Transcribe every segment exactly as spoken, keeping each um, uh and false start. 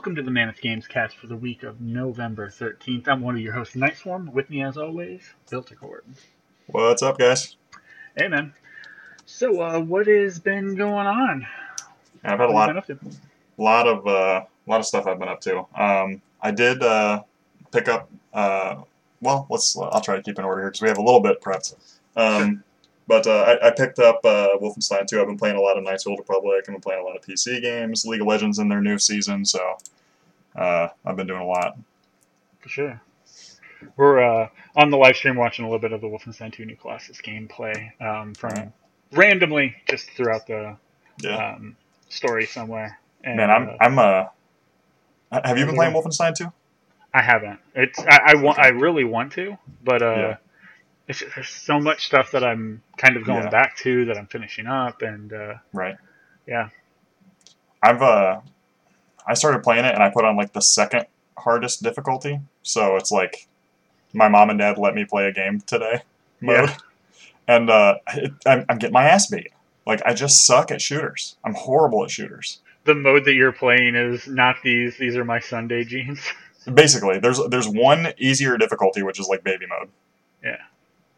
Welcome to the Mammoth Games Cast for the week of November thirteenth. I'm one of your hosts, Nightswarm. With me, as always, Bilticord. What's up, guys? Hey, man. So, uh, what has been going on? I've had a lot, up to? lot of uh, lot of stuff I've been up to. Um, I did uh, pick up. Uh, well, let's. I'll try to keep in order here because we have a little bit prepped. Um, sure. But uh, I, I picked up uh, Wolfenstein two. I've been playing a lot of Knights of the Old Republic. I've been playing a lot of P C games, League of Legends in their new season. So uh, I've been doing a lot. For sure. We're uh, on the live stream watching a little bit of the Wolfenstein two New Colossus gameplay um, from right. randomly just throughout the yeah. um, story somewhere. And, Man, I'm uh, I'm uh, have you been playing Wolfenstein two? I haven't. It's I I, wa- I really want to, but uh. Yeah. It's, there's so much stuff that I'm kind of going yeah. back to that I'm finishing up, and uh, right, yeah. I've uh, I started playing it, and I put on like the second hardest difficulty, so it's like my mom and dad let me play a game today mode, yeah. and uh, it, I'm, I'm getting my ass beat. Like I just suck at shooters. I'm horrible at shooters. The mode that you're playing is not these. These are my Sunday jeans. Basically, there's there's one easier difficulty, which is like baby mode. Yeah.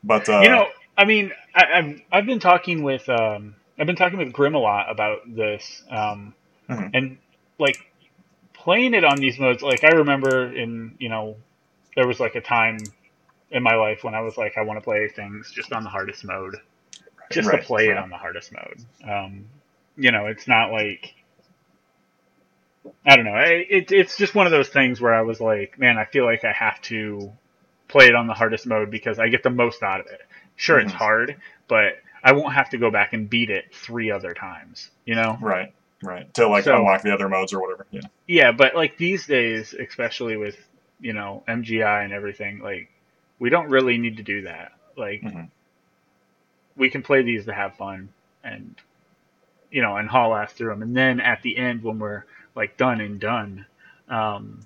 But uh, you know, I mean, I, I've I've been talking with um, I've been talking with Grimm a lot about this, um, mm-hmm. and like playing it on these modes. Like I remember in you know, there was like a time in my life when I was like, I want to play things just on the hardest mode, just right, to play right. it on the hardest mode. Um, you know, it's not like I don't know. It, it it's just one of those things where I was like, man, I feel like I have to play it on the hardest mode because I get the most out of it. Sure, mm-hmm. It's hard, but I won't have to go back and beat it three other times, you know? Right, right. To, like, so, unlock the other modes or whatever. Yeah, yeah, but, like, these days, especially with, you know, M G I and everything, like, we don't really need to do that. Like, mm-hmm. we can play these to have fun and, you know, and haul ass through them. And then at the end, when we're, like, done and done, um,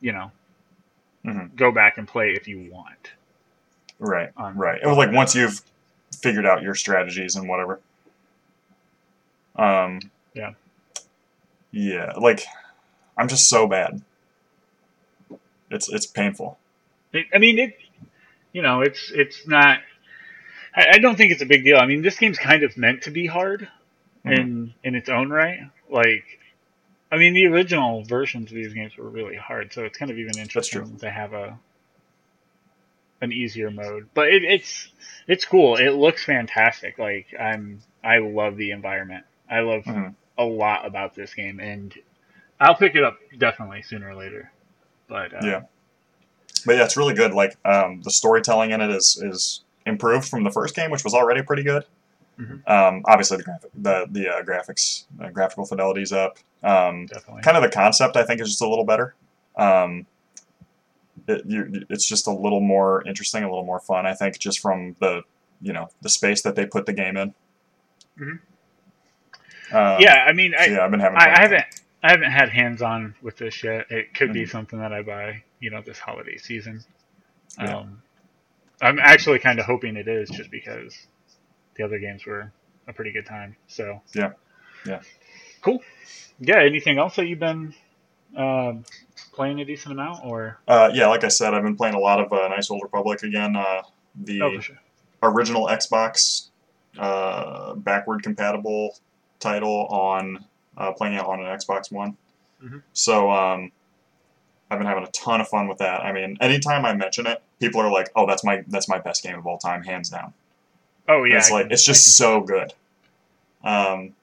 you know, mm-hmm. go back and play if you want. Right, um, right. It was like once you've figured out your strategies and whatever. Um, yeah. Yeah, like, I'm just so bad. It's it's painful. It, I mean, it. you know, it's it's not... I, I don't think it's a big deal. I mean, this game's kind of meant to be hard mm-hmm. in in its own right. Like... I mean, the original versions of these games were really hard, so it's kind of even interesting to have a an easier mode. But it, it's it's cool. It looks fantastic. Like I'm, I love the environment. I love mm-hmm. a lot about this game, and I'll pick it up definitely sooner or later. But uh, yeah, but yeah, it's really good. Like um, the storytelling in it is is improved from the first game, which was already pretty good. Mm-hmm. Um, obviously, the graphic, the the uh, graphics, uh, graphical fidelity's up. Um, kind of the concept, I think, is just a little better. Um, it, you, it's just a little more interesting, a little more fun, I think, just from the you know the space that they put the game in. Mm-hmm. Um, yeah, I mean, I, so yeah, I've been having. I, I haven't, I haven't had hands on with this yet. It could mm-hmm. be something that I buy, you know, this holiday season. Yeah. Um, I'm actually kind of hoping it is, just because the other games were a pretty good time. So yeah, yeah, cool. Yeah. Anything else that you've been uh, playing a decent amount, or? Uh, yeah, like I said, I've been playing a lot of uh, Knights of the Old Republic again. Uh, the oh, for sure. original Xbox uh, backward compatible title on uh, playing it on an Xbox One. Mm-hmm. So um, I've been having a ton of fun with that. I mean, anytime I mention it, people are like, "Oh, that's my that's my best game of all time, hands down." Oh yeah, it's like it's just so good, um,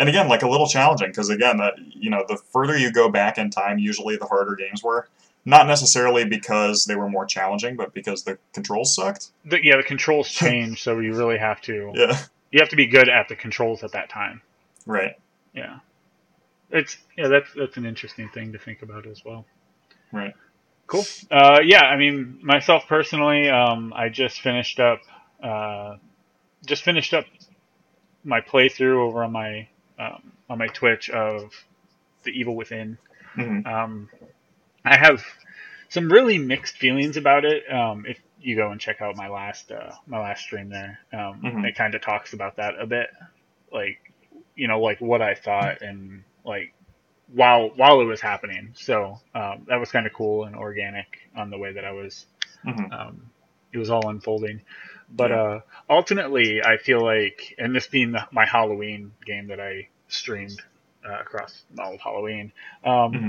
and again, like a little challenging because again, that you know, the further you go back in time, usually the harder games were. Not necessarily because they were more challenging, but because the controls sucked. The, yeah, the controls change, so you really have to. Yeah, you have to be good at the controls at that time. Right. Yeah, it's yeah that's that's an interesting thing to think about as well. Right. Cool. Uh, yeah, I mean, myself personally, um, I just finished up. Uh, just finished up my playthrough over on my um, on my Twitch of The Evil Within. Mm-hmm. Um, I have some really mixed feelings about it. Um, if you go and check out my last uh, my last stream there, um, mm-hmm. it kind of talks about that a bit, like you know, like what I thought and like while while it was happening. So um, that was kind of cool and organic on the way that I was. Mm-hmm. Um, it was all unfolding. But yeah. uh, ultimately, I feel like, and this being the, my Halloween game that I streamed uh, across all of Halloween, um, mm-hmm.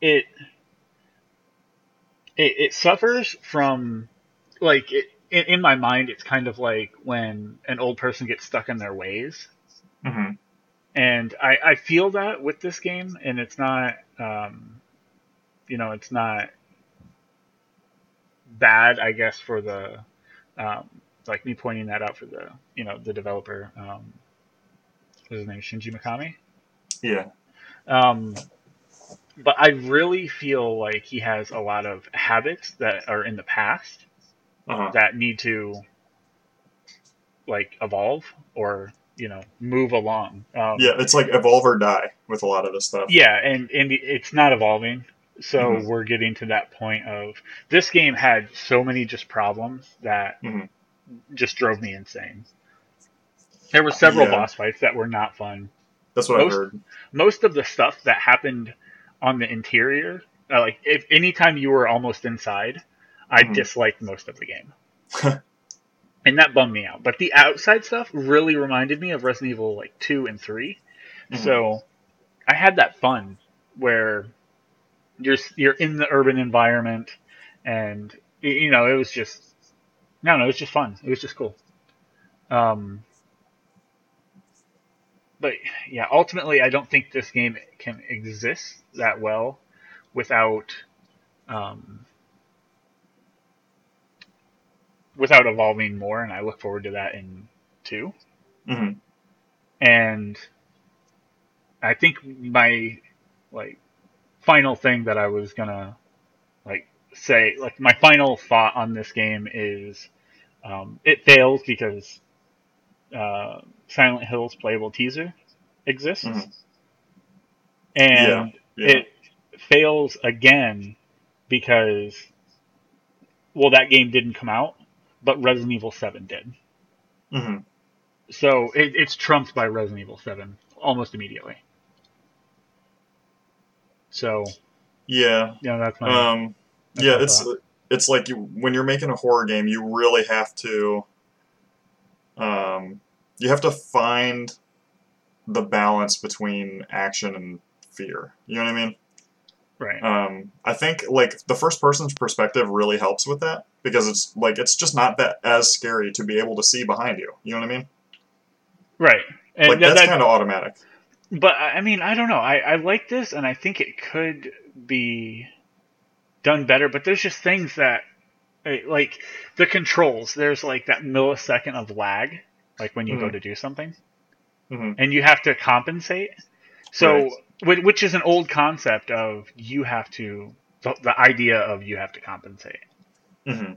it, it it suffers from, like, it, in, in my mind, it's kind of like when an old person gets stuck in their ways. Mm-hmm. And I, I feel that with this game, and it's not, um, you know, it's not bad, I guess, for the, um, like me pointing that out for the, you know, the developer, um, what's his name, Shinji Mikami? Yeah. Um, but I really feel like he has a lot of habits that are in the past uh-huh. that need to, like, evolve or... you know, move along. Um, yeah, it's like evolve or die with a lot of this stuff. Yeah, and, and it's not evolving. So mm-hmm. we're getting to that point of this game had so many just problems that mm-hmm. just drove me insane. There were several yeah. boss fights that were not fun. That's what most, I heard. Most of the stuff that happened on the interior, uh, like if anytime you were almost inside, I mm-hmm. disliked most of the game. And that bummed me out. But the outside stuff really reminded me of Resident Evil like two and three. Mm-hmm. So I had that fun where you're you're in the urban environment and you know, it was just no, no, it was just fun. It was just cool. Um but yeah, ultimately I don't think this game can exist that well without um without evolving more, and I look forward to that in two. Mm-hmm. And I think my, like, final thing that I was gonna, like, say, like, my final thought on this game is, um, it fails because uh, Silent Hill's playable teaser exists. Mm-hmm. And yeah, yeah. it fails again because, well, that game didn't come out, but Resident Evil seven did. Mm-hmm. So it, it's trumped by Resident Evil seven almost immediately. So yeah, you know, that's my, um, that's yeah, my it's thought. It's like you, when you're making a horror game, you really have to um, you have to find the balance between action and fear. You know what I mean? Right. Um, I think like the first person's perspective really helps with that because it's like it's just not that as scary to be able to see behind you. You know what I mean? Right. And like that, that's that, kind of automatic. But I mean, I don't know. I, I like this, and I think it could be done better. But there's just things that like the controls. There's like that millisecond of lag, like when you mm-hmm. go to do something, mm-hmm. and you have to compensate. So. Right. Which is an old concept of you have to, the idea of you have to compensate. Mm-hmm.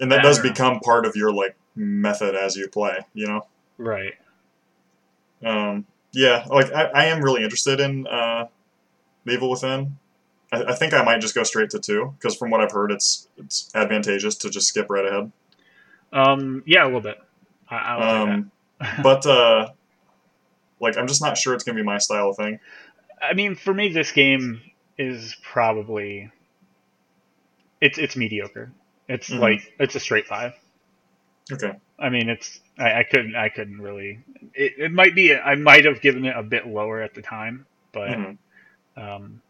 And that does know. become part of your, like, method as you play, you know? Right. Um, yeah, like, I, I am really interested in uh, Evil Within. I, I think I might just go straight to two, because from what I've heard, it's it's advantageous to just skip right ahead. Um, yeah, a little bit. I, I um, like that. But, uh... like, I'm just not sure it's going to be my style of thing. I mean, for me, this game is probably... It's it's mediocre. It's mm-hmm. like... It's a straight five. Okay. I mean, it's... I, I couldn't I couldn't really... It, it might be... I might have given it a bit lower at the time, but... Mm-hmm. Um,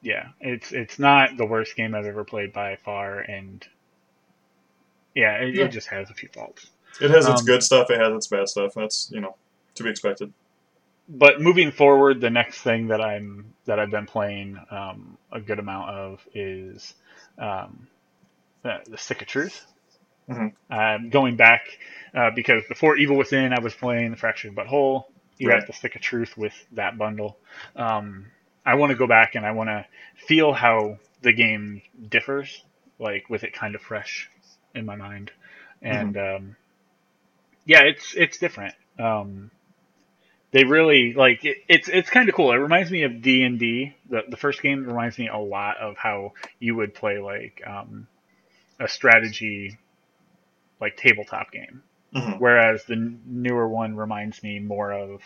yeah. It's it's not the worst game I've ever played by far, and... Yeah, it, yeah. it just has a few faults. It has um, its good stuff, it has its bad stuff. That's, you know... to be expected. But moving forward, the next thing that I'm that I've been playing um, a good amount of is um, the, the Stick of Truth. Mm-hmm. I'm going back uh, because before Evil Within, I was playing The Fractured Butthole. You right. got the Stick of Truth with that bundle. Um, I want to go back and I want to feel how the game differs, like with it kind of fresh in my mind. And mm-hmm. um, yeah, it's it's different. Um, They really, like, it, it's it's kind of cool. It reminds me of D and D. The, the first game reminds me a lot of how you would play, like, um, a strategy, like, tabletop game. Mm-hmm. Whereas the n- newer one reminds me more of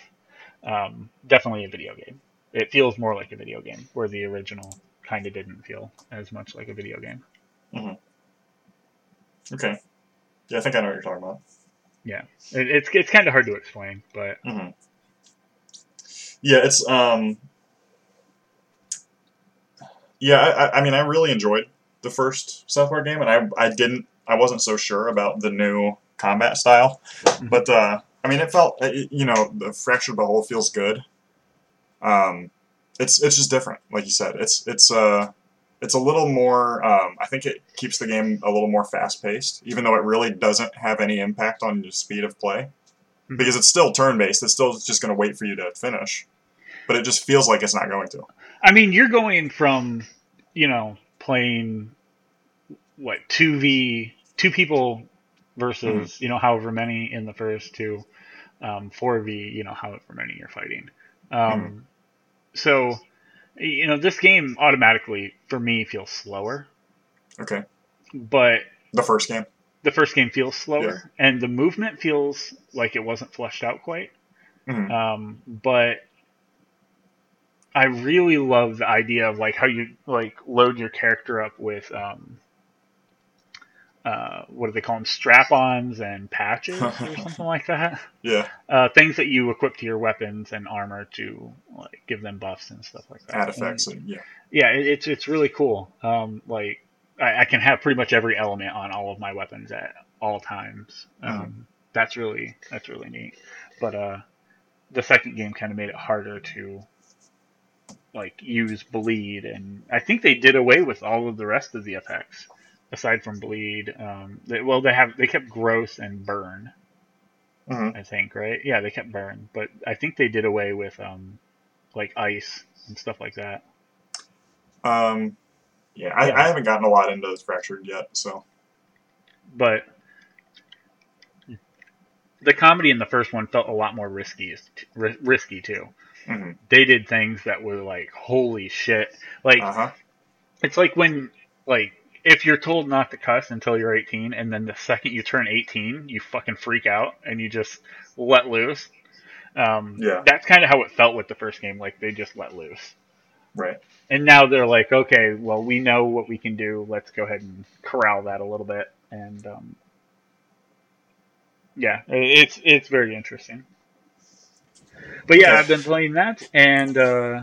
um, definitely a video game. It feels more like a video game, where the original kind of didn't feel as much like a video game. Mm-hmm. Okay. Yeah, I think I know what you're talking about. Yeah, it, it's it's kind of hard to explain, but mm-hmm. yeah, it's um, yeah. I, I mean, I really enjoyed the first South Park game, and I I didn't I wasn't so sure about the new combat style, mm-hmm. but uh, I mean, it felt it, you know the Fractured Butthole feels good. Um, it's it's just different, like you said. It's it's uh it's a little more. Um, I think it keeps the game a little more fast paced, even though it really doesn't have any impact on the speed of play, because it's still turn based. It's still just going to wait for you to finish, but it just feels like it's not going to. I mean, you're going from you know playing what two v two people versus mm-hmm. you know however many in the first to um, four v you know however many you're fighting. Um, mm. so, you know, this game automatically, for me, feels slower. Okay. But... The first game? The first game feels slower, yeah. and the movement feels like it wasn't fleshed out quite. Mm-hmm. Um, but I really love the idea of, like, how you, like, load your character up with, um, uh, what do they call them? Strap-ons and patches or something like that. Yeah. Uh, things that you equip to your weapons and armor to like give them buffs and stuff like that. Add effects and, and yeah. Yeah, it, it's it's really cool. Um, like I, I can have pretty much every element on all of my weapons at all times. Um, mm-hmm. That's really that's really neat. But uh, the second game kind of made it harder to like use bleed, and I think they did away with all of the rest of the effects. Aside from bleed, um, they, well, they have they kept gross and burn. Mm-hmm. I think, right? Yeah, they kept burn, but I think they did away with um, like ice and stuff like that. Um, yeah, I, yeah. I haven't gotten a lot into this Fractured yet, so. But the comedy in the first one felt a lot more risky, risky too. Mm-hmm. They did things that were like, holy shit! Like, uh-huh. it's like when like. If you're told not to cuss until you're eighteen, and then the second you turn eighteen, you fucking freak out and you just let loose. Um, yeah. That's kind of how it felt with the first game. Like, they just let loose. Right. And now they're like, okay, well, we know what we can do. Let's go ahead and corral that a little bit. And, um, yeah, it's it's very interesting. But, yeah, I've been playing that. And, uh,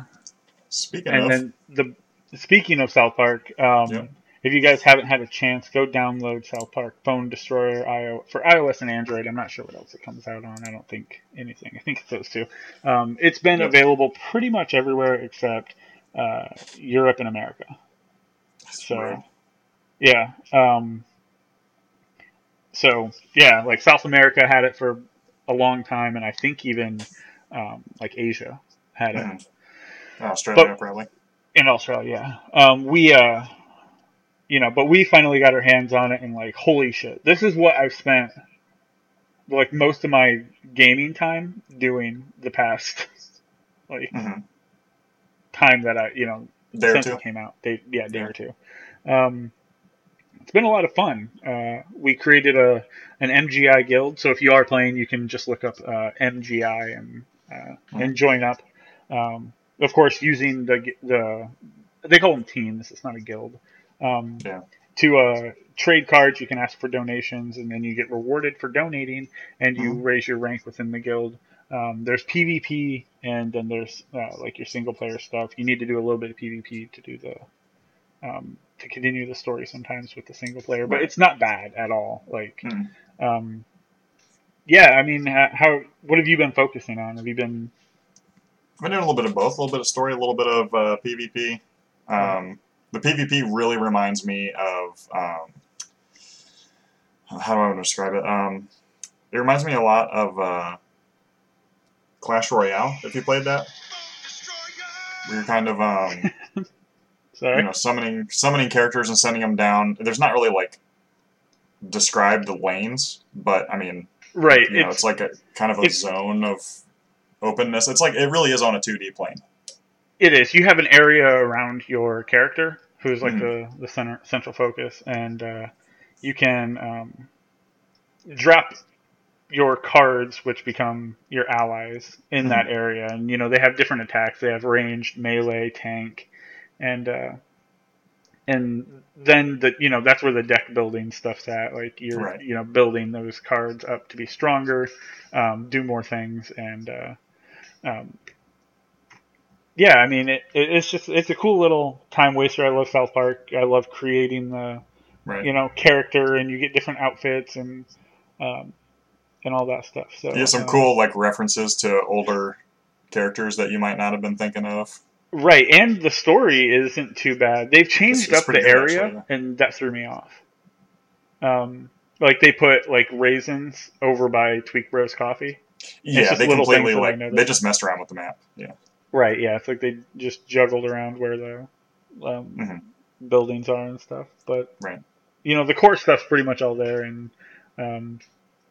speaking and of. Then the, speaking of South Park... Um, yeah. If you guys haven't had a chance, go download South Park Phone Destroyer I O for iOS and Android. I'm not sure what else it comes out on. I don't think anything. I think it's those two. Um, it's been yep. available pretty much everywhere except uh, Europe and America. That's so, weird. yeah. Um, so, yeah, like South America had it for a long time, and I think even um, like Asia had mm-hmm. it. Australia, but, probably. In Australia, yeah. Um, we... Uh, You know, but we finally got our hands on it, and like, holy shit, this is what I've spent like most of my gaming time doing the past like mm-hmm. time that I, you know, day since it came out. Day, yeah, day yeah. or two. Um, it's been a lot of fun. Uh, we created a an M G I guild, so if you are playing, you can just look up uh, M G I and uh, mm-hmm. and join up. Um, of course, using the the they call them teams. It's not a guild. Um, yeah. To uh, trade cards, you can ask for donations, and then you get rewarded for donating, and you mm-hmm. raise your rank within the guild. Um, there's PvP, and then there's uh, like your single player stuff. You need to do a little bit of PvP to do the um, to continue the story sometimes with the single player, but it's not bad at all. Like, mm-hmm. um, yeah, I mean, how? What have you been focusing on? Have you been? I've been doing a little bit of both, a little bit of story, a little bit of uh, PvP. Um, yeah. The PvP really reminds me of, um, how do I describe it? Um, it reminds me a lot of uh, Clash Royale, if you played that. Where you're kind of um, Sorry. You know, summoning summoning characters and sending them down. There's not really, like, described lanes, but, I mean, right. you know, it's, it's like a kind of a zone of openness. It's like, it really is on a two D plane. It is. You have an area around your character who's like mm-hmm. the, the center central focus, and uh, you can um, drop your cards, which become your allies in that area. And, you know, they have different attacks. They have ranged, melee, tank, and uh, and then, the you know, that's where the deck building stuff's at. Like, you're, right. you know, building those cards up to be stronger, um, do more things, and, uh, um, yeah, I mean, it, it it's just, it's a cool little time waster. I love South Park. I love creating the, right. you know, character, and you get different outfits, and... Um, and all that stuff. So yeah, some um, cool like references to older characters that you might not have been thinking of. Right, and the story isn't too bad. They've changed it's, it's up the area, actually, yeah. and that threw me off. Um, like they put like raisins over by Tweak Bros Coffee. Yeah, they completely like they just messed around with the map. Yeah. Right. Yeah, it's like they just juggled around where the um, mm-hmm. buildings are and stuff. But right. you know, the core stuff's pretty much all there, and. Um,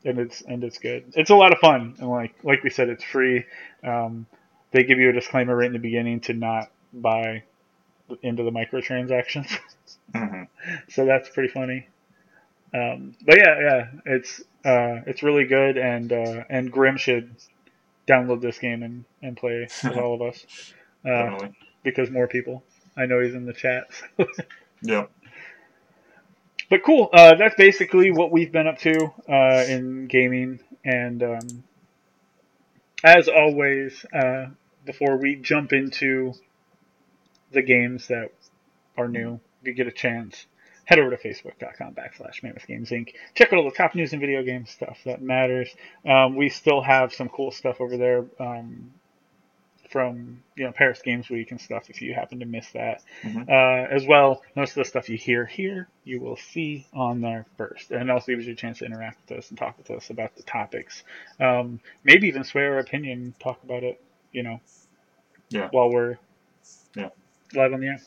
and it's and it's good. It's a lot of fun, and like like we said, it's free. Um, they give you a disclaimer right in the beginning to not buy into the microtransactions, mm-hmm. so that's pretty funny. Um, but yeah, yeah, it's uh, it's really good, and uh, and Grimm should download this game and, and play with all of us, uh, because more people. I know he's in the chat. So. Yeah. But cool, uh, that's basically what we've been up to uh, in gaming. And um, as always, uh, before we jump into the games that are new, if you get a chance, head over to facebook.com backslash Mammoth Games Incorporated. Check out all the top news and video game stuff that matters. Um, we still have some cool stuff over there um, from you know Paris Games Week and stuff, if you happen to miss that. Mm-hmm. Uh, as well, most of the stuff you hear here, you will see on there first. And it also gives you a chance to interact with us and talk with us about the topics. Um, maybe even swear our opinion, talk about it, you know, yeah. while we're yeah. live on the app.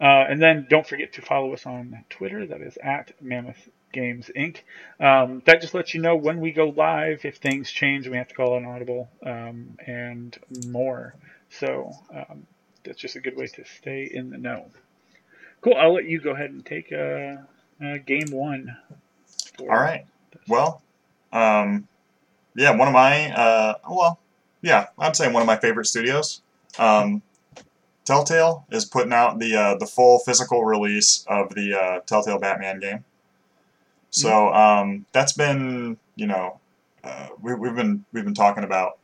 Uh, and then don't forget to follow us on Twitter. That is at Mammoth Games Incorporated. Um, that just lets you know when we go live, if things change, we have to call an audible, um, and more. So um, that's just a good way to stay in the know. Cool. I'll let you go ahead and take uh, uh, game one. All right. This. Well, um, yeah, one of my, uh, well, yeah, I'd say one of my favorite studios. Um, Telltale is putting out the uh, the full physical release of the uh, Telltale Batman game. So um, that's been, you know, uh, we, we've been we've been talking about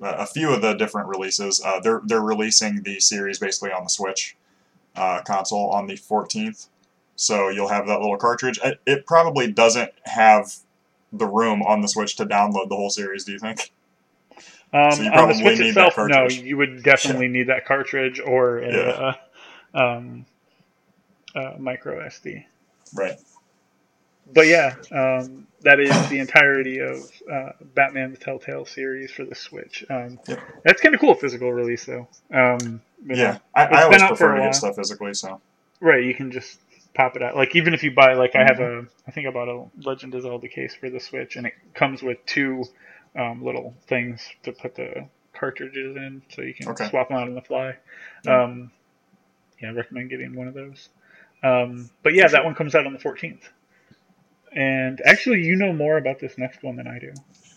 a few of the different releases. Uh, they're they're releasing the series basically on the Switch uh, console on the fourteenth, so you'll have that little cartridge. It, it probably doesn't have the room on the Switch to download the whole series. Do you think? Um, so you probably on the Switch need itself, that cartridge. No, you would definitely yeah. need that cartridge or a, yeah. uh, um, uh, micro S D. Right. But yeah, um, that is the entirety of uh, Batman: The Telltale Series for the Switch. Um, yep. That's kind of cool, physical release though. Um, you know, yeah, I, I always prefer to get stuff physically. So right, you can just pop it out. Like even if you buy, like mm-hmm. I have a, I think I bought a Legend of Zelda case for the Switch, and it comes with two um, little things to put the cartridges in, so you can okay. swap them out on the fly. Yeah. Um, yeah, I recommend getting one of those. Um, but yeah, for that sure. one comes out on the fourteenth. And actually, you know more about this next one than I do.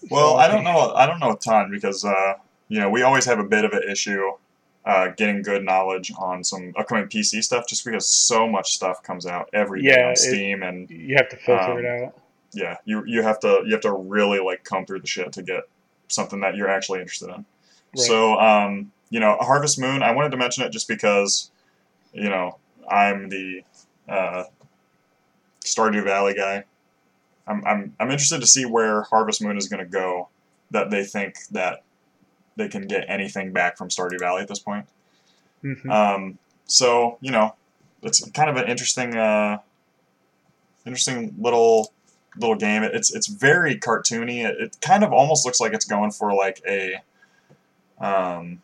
Well, so, I don't know. I don't know a ton because uh, you know we always have a bit of an issue uh, getting good knowledge on some upcoming P C stuff, just because so much stuff comes out every yeah, day on Steam, it, and you have to filter um, it out. Yeah, you you have to you have to really like comb through the shit to get something that you're actually interested in. Right. So um, you know, Harvest Moon. I wanted to mention it just because you know I'm the uh, Stardew Valley guy. I'm I'm I'm interested to see where Harvest Moon is going to go. That they think that they can get anything back from Stardew Valley at this point. Mm-hmm. Um, so you know, it's kind of an interesting, uh, interesting little little game. It, it's it's very cartoony. It, it kind of almost looks like it's going for like a, um,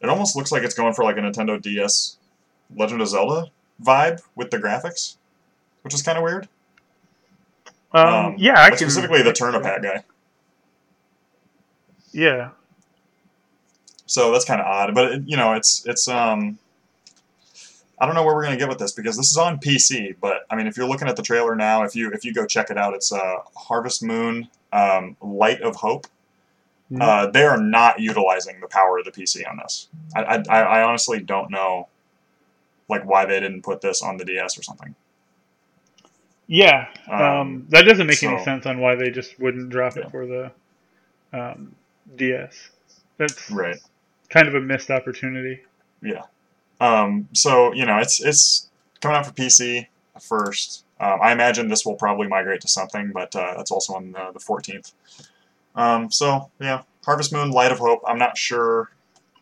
it almost looks like it's going for like a Nintendo D S Legend of Zelda vibe with the graphics, which is kind of weird. Um, um, yeah, I can... Specifically the turnip hat guy. Yeah. So that's kind of odd, but, it, you know, it's... it's um, I don't know where we're going to get with this, because this is on P C, but, I mean, if you're looking at the trailer now, if you if you go check it out, it's uh, Harvest Moon um, Light of Hope. Mm-hmm. Uh, they are not utilizing the power of the P C on this. I, I, I honestly don't know, like, why they didn't put this on the D S or something. Yeah, um, um, that doesn't make so, any sense on why they just wouldn't drop yeah. it for the um, D S. That's right. Kind of a missed opportunity. Yeah. Um, so, you know, it's it's coming out for P C first. Um, I imagine this will probably migrate to something, but uh, that's also on the, the fourteenth. Um, so, yeah, Harvest Moon, Light of Hope. I'm not sure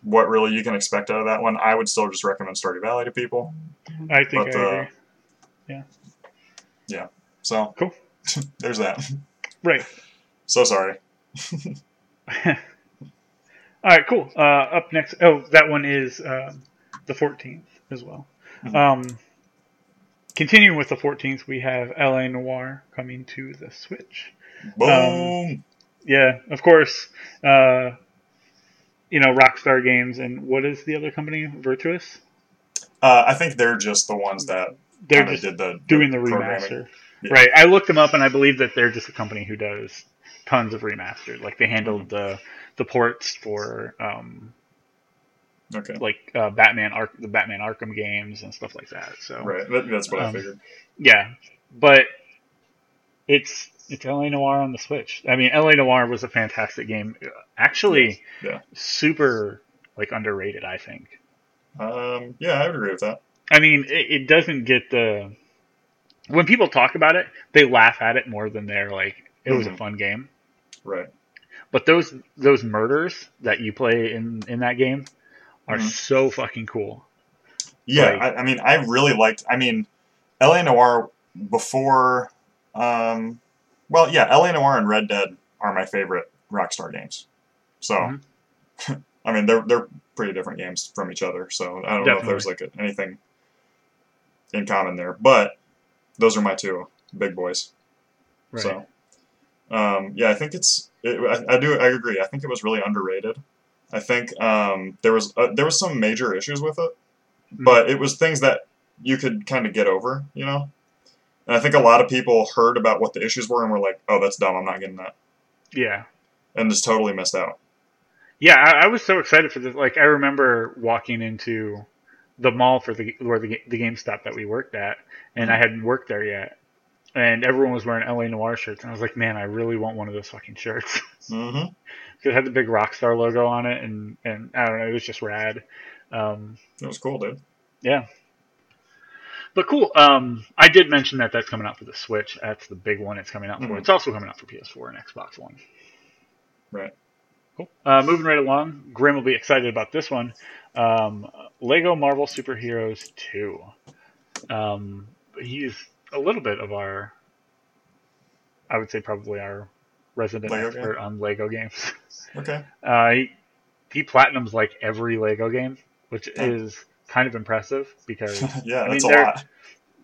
what really you can expect out of that one. I would still just recommend Stardew Valley to people. I think but, I uh, agree. Yeah. Yeah. So, cool. There's that. Right. So sorry. All right, cool. Uh, up next. Oh, that one is uh, the fourteenth as well. Mm-hmm. Um, continuing with the fourteenth, we have L A. Noire coming to the Switch. Boom! Um, yeah, of course. Uh, you know, Rockstar Games and what is the other company? Virtuous? Uh, I think they're just the ones that they're just did the, the doing the remaster. Yeah. Right. I looked them up and I believe that they're just a company who does tons of remastered. Like they handled the the ports for um, okay, like uh, Batman Ar- the Batman Arkham games and stuff like that. So right, that's what um, I figured. Yeah, but it's it's L A. Noire on the Switch. I mean, L A. Noire was a fantastic game, actually. Yeah. Super like underrated, I think. Um, yeah, I would agree with that. I mean, it, it doesn't get the when people talk about it, they laugh at it more than they're like. It was mm-hmm. a fun game. Right. But those those murders that you play in, in that game are mm-hmm. so fucking cool. Yeah, like, I, I mean, I really liked... I mean, L A. Noire before... Um, well, yeah, L A. Noire and Red Dead are my favorite Rockstar games. So, mm-hmm. I mean, they're they're pretty different games from each other. So, I don't Definitely. know if there's like a, anything in common there. But those are my two big boys. Right. So... Um, yeah, I think it's, it, I, I do, I agree. I think it was really underrated. I think, um, there was, uh, there was some major issues with it, but it was things that you could kind of get over, you know? And I think a lot of people heard about what the issues were and were like, oh, that's dumb. I'm not getting that. Yeah. And just totally missed out. Yeah. I, I was so excited for this. Like, I remember walking into the mall for the, or the, the GameStop that we worked at, and I hadn't worked there yet. And everyone was wearing L A. Noire shirts. And I was like, man, I really want one of those fucking shirts. Mm-hmm. It had the big Rockstar logo on it. And, and I don't know, it was just rad. Um, it was cool, dude. Yeah. But cool. Um, I did mention that that's coming out for the Switch. That's the big one it's coming out for. Mm-hmm. It's also coming out for P S four and Xbox One. Right. Cool. Uh, moving right along. Grimm will be excited about this one. Um, Lego Marvel Super Heroes two. Um, he's... a little bit of our, I would say probably our resident Lego expert game? on Lego games. Okay. Uh, he, he platinums like every Lego game, which yeah. is kind of impressive because yeah, I that's mean, a there, lot.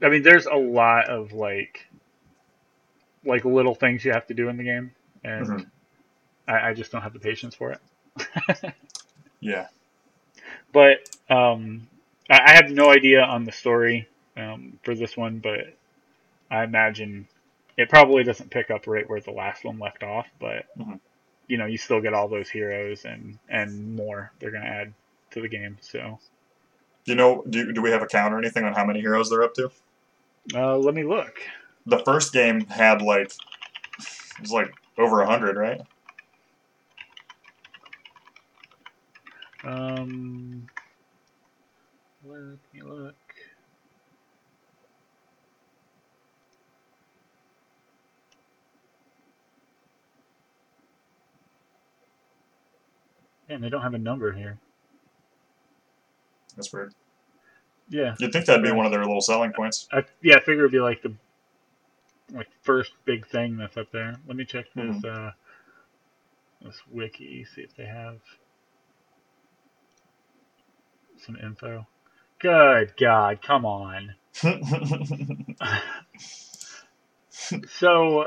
I mean, there's a lot of like, like little things you have to do in the game, and mm-hmm. I, I just don't have the patience for it. yeah. But um, I, I have no idea on the story um, for this one, but. I imagine it probably doesn't pick up right where the last one left off, but, mm-hmm. you know, you still get all those heroes and, and more they're going to add to the game, so. Do you know, do, do we have a count or anything on how many heroes they're up to? Uh, let me look. The first game had, like, it was, like, over one hundred, right? Um, let me look. And they don't have a number here. That's weird. Yeah. You'd think that'd be one of their little selling points. I, yeah, I figure it'd be like the like first big thing that's up there. Let me check this mm-hmm. uh, this wiki, see if they have some info. Good God, come on. so,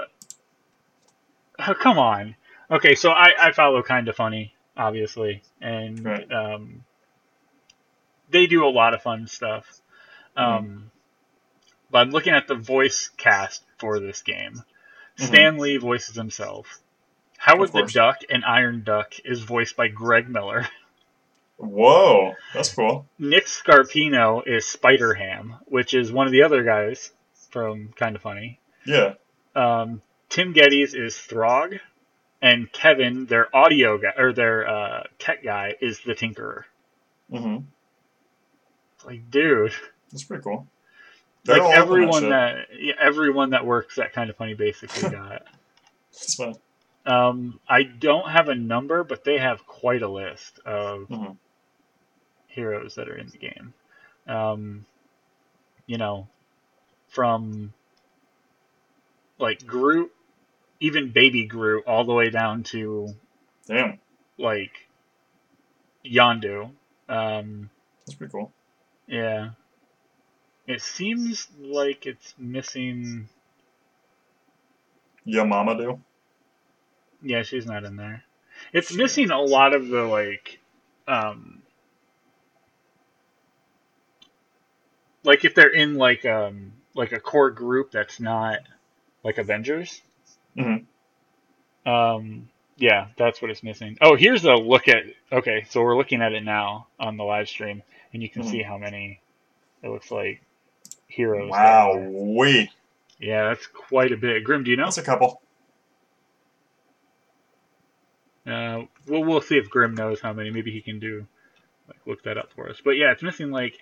oh, come on. Okay, so I, I follow Kinda Funny. Obviously, and right. um, they do a lot of fun stuff. Um, mm-hmm. But I'm looking at the voice cast for this game. Mm-hmm. Stan Lee voices himself. Howard the Duck and Iron Duck is voiced by Greg Miller. Whoa, that's cool. Nick Scarpino is Spider-Ham, which is one of the other guys from Kinda Funny. Yeah. Um, Tim Geddes is Throg, and Kevin, their audio guy or their uh, tech guy, is the Tinkerer. Mm-hmm. Like, dude, that's pretty cool. They're like everyone that, that yeah, everyone that works at Kinda Funny basically got. That's fun. Um, I don't have a number, but they have quite a list of mm-hmm. heroes that are in the game. Um, you know, from like Groot, even Baby Groot, all the way down to damn, like Yondu. Um, That's pretty cool. Yeah. It seems like it's missing Yamamadoo. Yeah, she's not in there. It's missing a lot of the, like, um... like, if they're in, like, um, like a core group that's not, like, Avengers. Mm-hmm. Um, yeah, that's what it's missing. Oh, here's a look at... Okay, so we're looking at it now on the live stream, and you can mm-hmm. see how many, it looks like, heroes. Wow, wee. Yeah, that's quite a bit. Grim, do you know? That's a couple. Uh, we'll, we'll see if Grimm knows how many. Maybe he can do, like, look that up for us. But yeah, it's missing, like,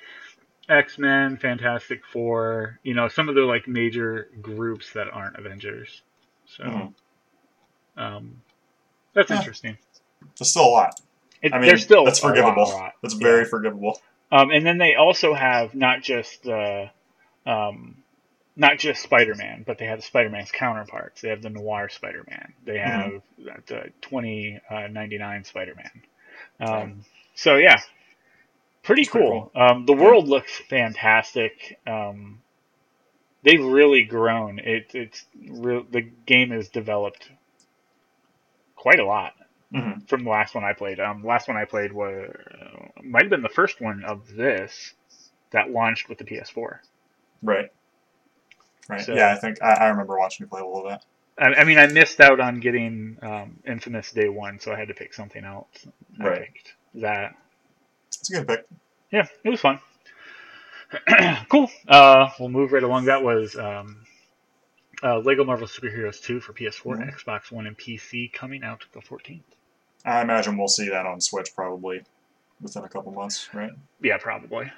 X-Men, Fantastic Four, you know, some of the, like, major groups that aren't Avengers. So, mm-hmm. um, that's yeah. interesting. There's still a lot. It, I mean, there's still that's forgivable. A lot, a lot. That's very yeah. forgivable. Um, and then they also have not just, uh, um, not just Spider-Man, but they have Spider-Man's counterparts. They have the Noir Spider-Man. They have mm-hmm. the twenty ninety-nine Spider-Man. Um, so, yeah. Pretty That's cool. Pretty cool. Um, the yeah. world looks fantastic. Um, they've really grown. It, it's re- the game has developed quite a lot mm-hmm. from the last one I played. Um, the last one I played was, uh, might have been the first one of this that launched with the P S four. Right. Right. So, yeah, I think I, I remember watching you play a little bit. I, I mean, I missed out on getting um, Infamous Day One, so I had to pick something else. I right. picked that. It's a good pick. Yeah, it was fun. Cool. Uh, we'll move right along. That was um, uh, Lego Marvel Super Heroes two for P S four, mm-hmm. Xbox One, and P C coming out the fourteenth. I imagine we'll see that on Switch probably within a couple months, right? Yeah, probably.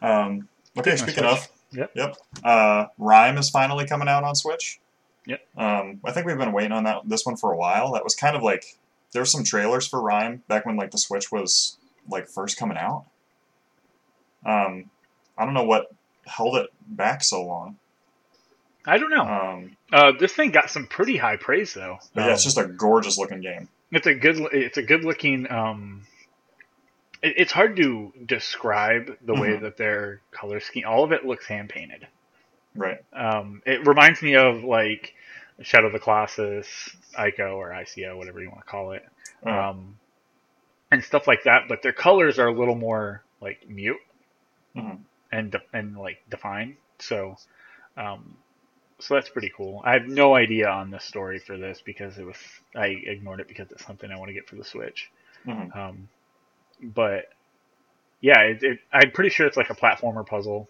Um, okay, speaking of. Yep. Yep. Uh, Rime is finally coming out on Switch. Yep. Um, I think we've been waiting on that this one for a while. That was kind of like there were some trailers for Rime back when like the Switch was like first coming out. Um, I don't know what held it back so long. I don't know. Um, uh, this thing got some pretty high praise though. But um, yeah, it's just a gorgeous looking game. It's a good. It's a good looking. Um, It's hard to describe the mm-hmm. way that their color scheme. All of it looks hand painted, right? Um, it reminds me of like Shadow of the Colossus, I C O or I C O, whatever you want to call it, uh-huh. um, and stuff like that. But their colors are a little more like mute mm-hmm. and de- and like defined. So, um, so that's pretty cool. I have no idea on the story for this because it was I ignored it because it's something I want to get for the Switch. Mm-hmm. Um, But, yeah, it, it, I'm pretty sure it's like a platformer puzzle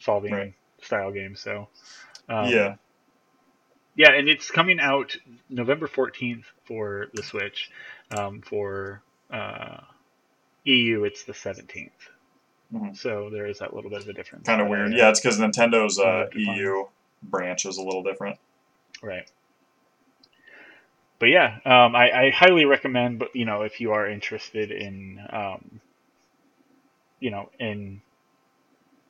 solving right. style game. So, um, yeah. Yeah, and it's coming out November fourteenth for the Switch. Um, for uh, E U, it's the seventeenth. Mm-hmm. So there is that little bit of a difference. Kind of weird. There. Yeah, it's because Nintendo's uh, E U branch is a little different. Right. But yeah, um, I, I highly recommend. But you know, if you are interested in, um, you know, in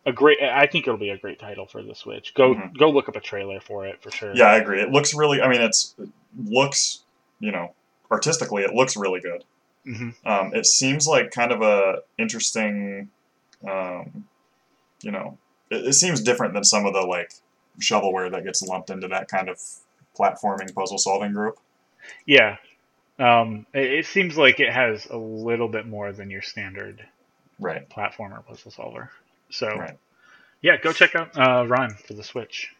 a great, I think it'll be a great title for the Switch. Go, mm-hmm. go look up a trailer for it for sure. Yeah, I agree. It looks really. I mean, it's it looks, you know, artistically, it looks really good. Mm-hmm. Um, it seems like kind of a interesting, um, you know, it, it seems different than some of the like shovelware that gets lumped into that kind of platforming puzzle solving group. Yeah, um, it, it seems like it has a little bit more than your standard right. platformer puzzle solver. So, right. yeah, go check out uh, Rime for the Switch.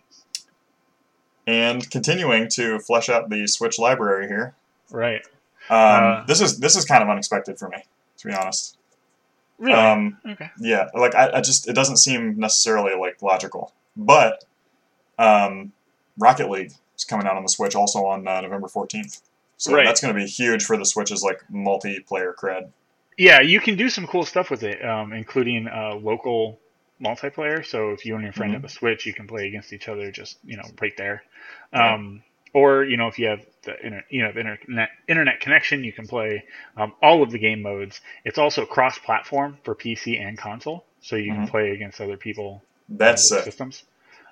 and continuing to flesh out the Switch library here. Right. Um, uh, this is this is kind of unexpected for me, to be honest. Really? Um, okay. Yeah, like I, I just it doesn't seem necessarily like logical, but um, Rocket League is coming out on the Switch also on uh, November fourteenth, so right. that's going to be huge for the Switch's like multiplayer cred. Yeah, you can do some cool stuff with it, um, including uh, local multiplayer. So if you and your friend mm-hmm. have a Switch, you can play against each other just you know right there. Um, yeah. Or you know if you have the inter- you know internet internet connection, you can play um, all of the game modes. It's also cross-platform for P C and console, so you mm-hmm. can play against other people. That's uh, systems.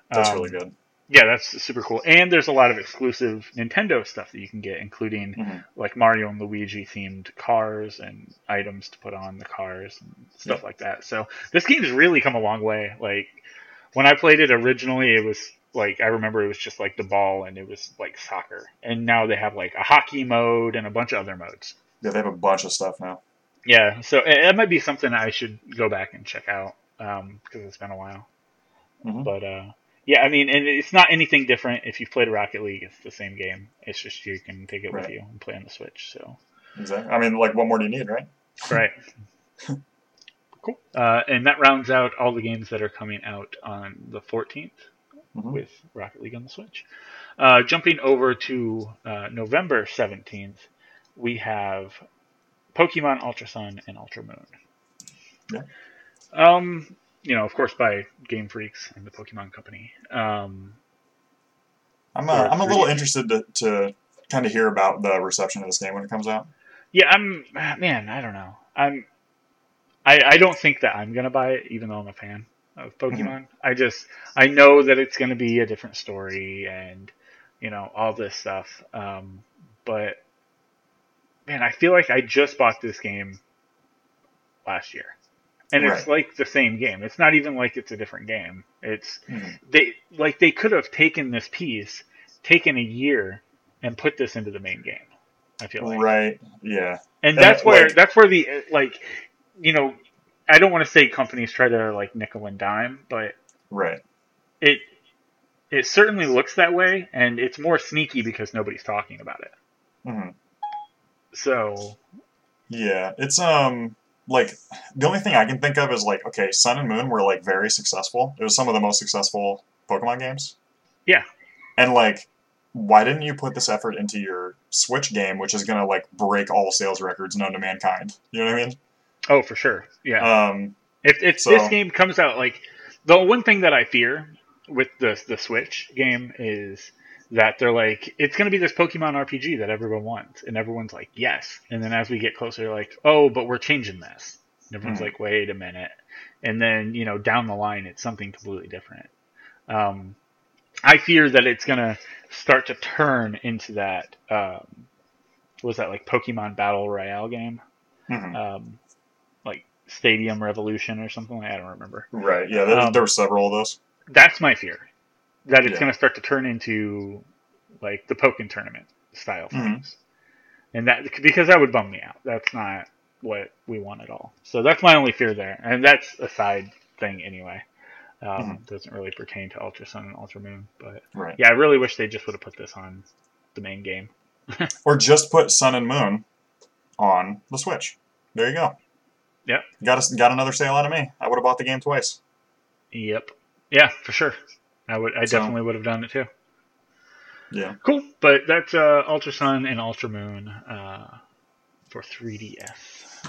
That's um, really good. Yeah, that's super cool. And there's a lot of exclusive Nintendo stuff that you can get, including mm-hmm. like Mario and Luigi themed cars and items to put on the cars and stuff yeah. like that. So this game's really come a long way. Like when I played it originally, it was like, I remember it was just like the ball and it was like soccer. And now they have like a hockey mode and a bunch of other modes. Yeah, they have a bunch of stuff now. Yeah, so it might be something I should go back and check out um, because it's been a while. Mm-hmm. But, uh, yeah, I mean, and it's not anything different. If you've played Rocket League, it's the same game. It's just you can take it right. with you and play on the Switch. So, exactly. I mean, like, what more do you need, right? Right. Cool. Uh, and that rounds out all the games that are coming out on the fourteenth mm-hmm. with Rocket League on the Switch. Uh, jumping over to uh, November seventeenth, we have Pokemon Ultra Sun and Ultra Moon. Yeah. Um... You know, of course, by Game Freaks and the Pokemon Company. Um, I'm a, I'm a little interested to, to kind of hear about the reception of this game when it comes out. Yeah, I'm man. I don't know. I'm. I I don't think that I'm gonna buy it, even though I'm a fan of Pokemon. I just I know that it's gonna be a different story and you know all this stuff. Um, but man, I feel like I just bought this game last year. And right. it's like the same game. It's not even like it's a different game. It's mm-hmm. they like they could have taken this piece, taken a year, and put this into the main game. I feel like right, yeah. And, and that's where like, that's where the like, you know, I don't want to say companies try to like nickel and dime, but right, it it certainly looks that way, and it's more sneaky because nobody's talking about it. Mm-hmm. So, yeah, it's um. Like, the only thing I can think of is, like, okay, Sun and Moon were, like, very successful. It was some of the most successful Pokemon games. Yeah. And, like, why didn't you put this effort into your Switch game, which is going to, like, break all sales records known to mankind? You know what I mean? Oh, for sure. Yeah. Um, if if so, this game comes out, like, the one thing that I fear with the, the Switch game is that they're like, it's going to be this Pokemon R P G that everyone wants. And everyone's like, yes. And then as we get closer, they're like, oh, but we're changing this. And everyone's mm-hmm. like, wait a minute. And then, you know, down the line, it's something completely different. Um, I fear that it's going to start to turn into that, um, what was that, like, Pokemon Battle Royale game? Mm-hmm. Um, like Stadium Revolution or something like that. I don't remember. Right, yeah, there, um, there were several of those. That's my fear. That it's yeah. going to start to turn into, like, the Pokken tournament style things. Mm-hmm. And that, because that would bum me out. That's not what we want at all. So that's my only fear there. And that's a side thing anyway. Um, mm-hmm. Doesn't really pertain to Ultra Sun and Ultra Moon. But right. yeah, I really wish they just would have put this on the main game. Or just put Sun and Moon on the Switch. There you go. Yep. Got, a, got another sale out of me. I would have bought the game twice. Yep. Yeah, for sure. I would. I so, definitely would have done it too. Yeah. Cool. But that's uh, Ultra Sun and Ultra Moon uh, for three D S.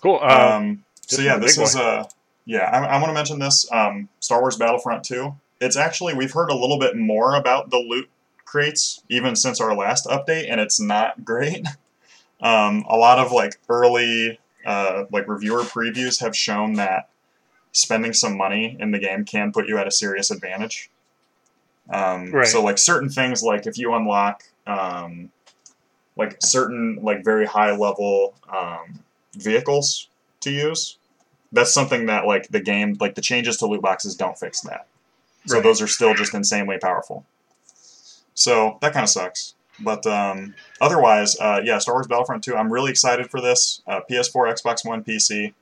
Cool. Uh, um, so yeah, this is a uh, yeah. I, I want to mention this um, Star Wars Battlefront two. It's actually we've heard a little bit more about the loot crates even since our last update, and it's not great. Um, a lot of like early uh, like reviewer previews have shown that spending some money in the game can put you at a serious advantage. Um, right. So, like, certain things, like, if you unlock, um, like, certain, like, very high-level um, vehicles to use, that's something that, like, the game, like, the changes to loot boxes don't fix that. So right. those are still just insanely powerful. So, that kind of sucks. But, um, otherwise, uh, yeah, Star Wars Battlefront two, I'm really excited for this. Uh, P S four, Xbox One, P C.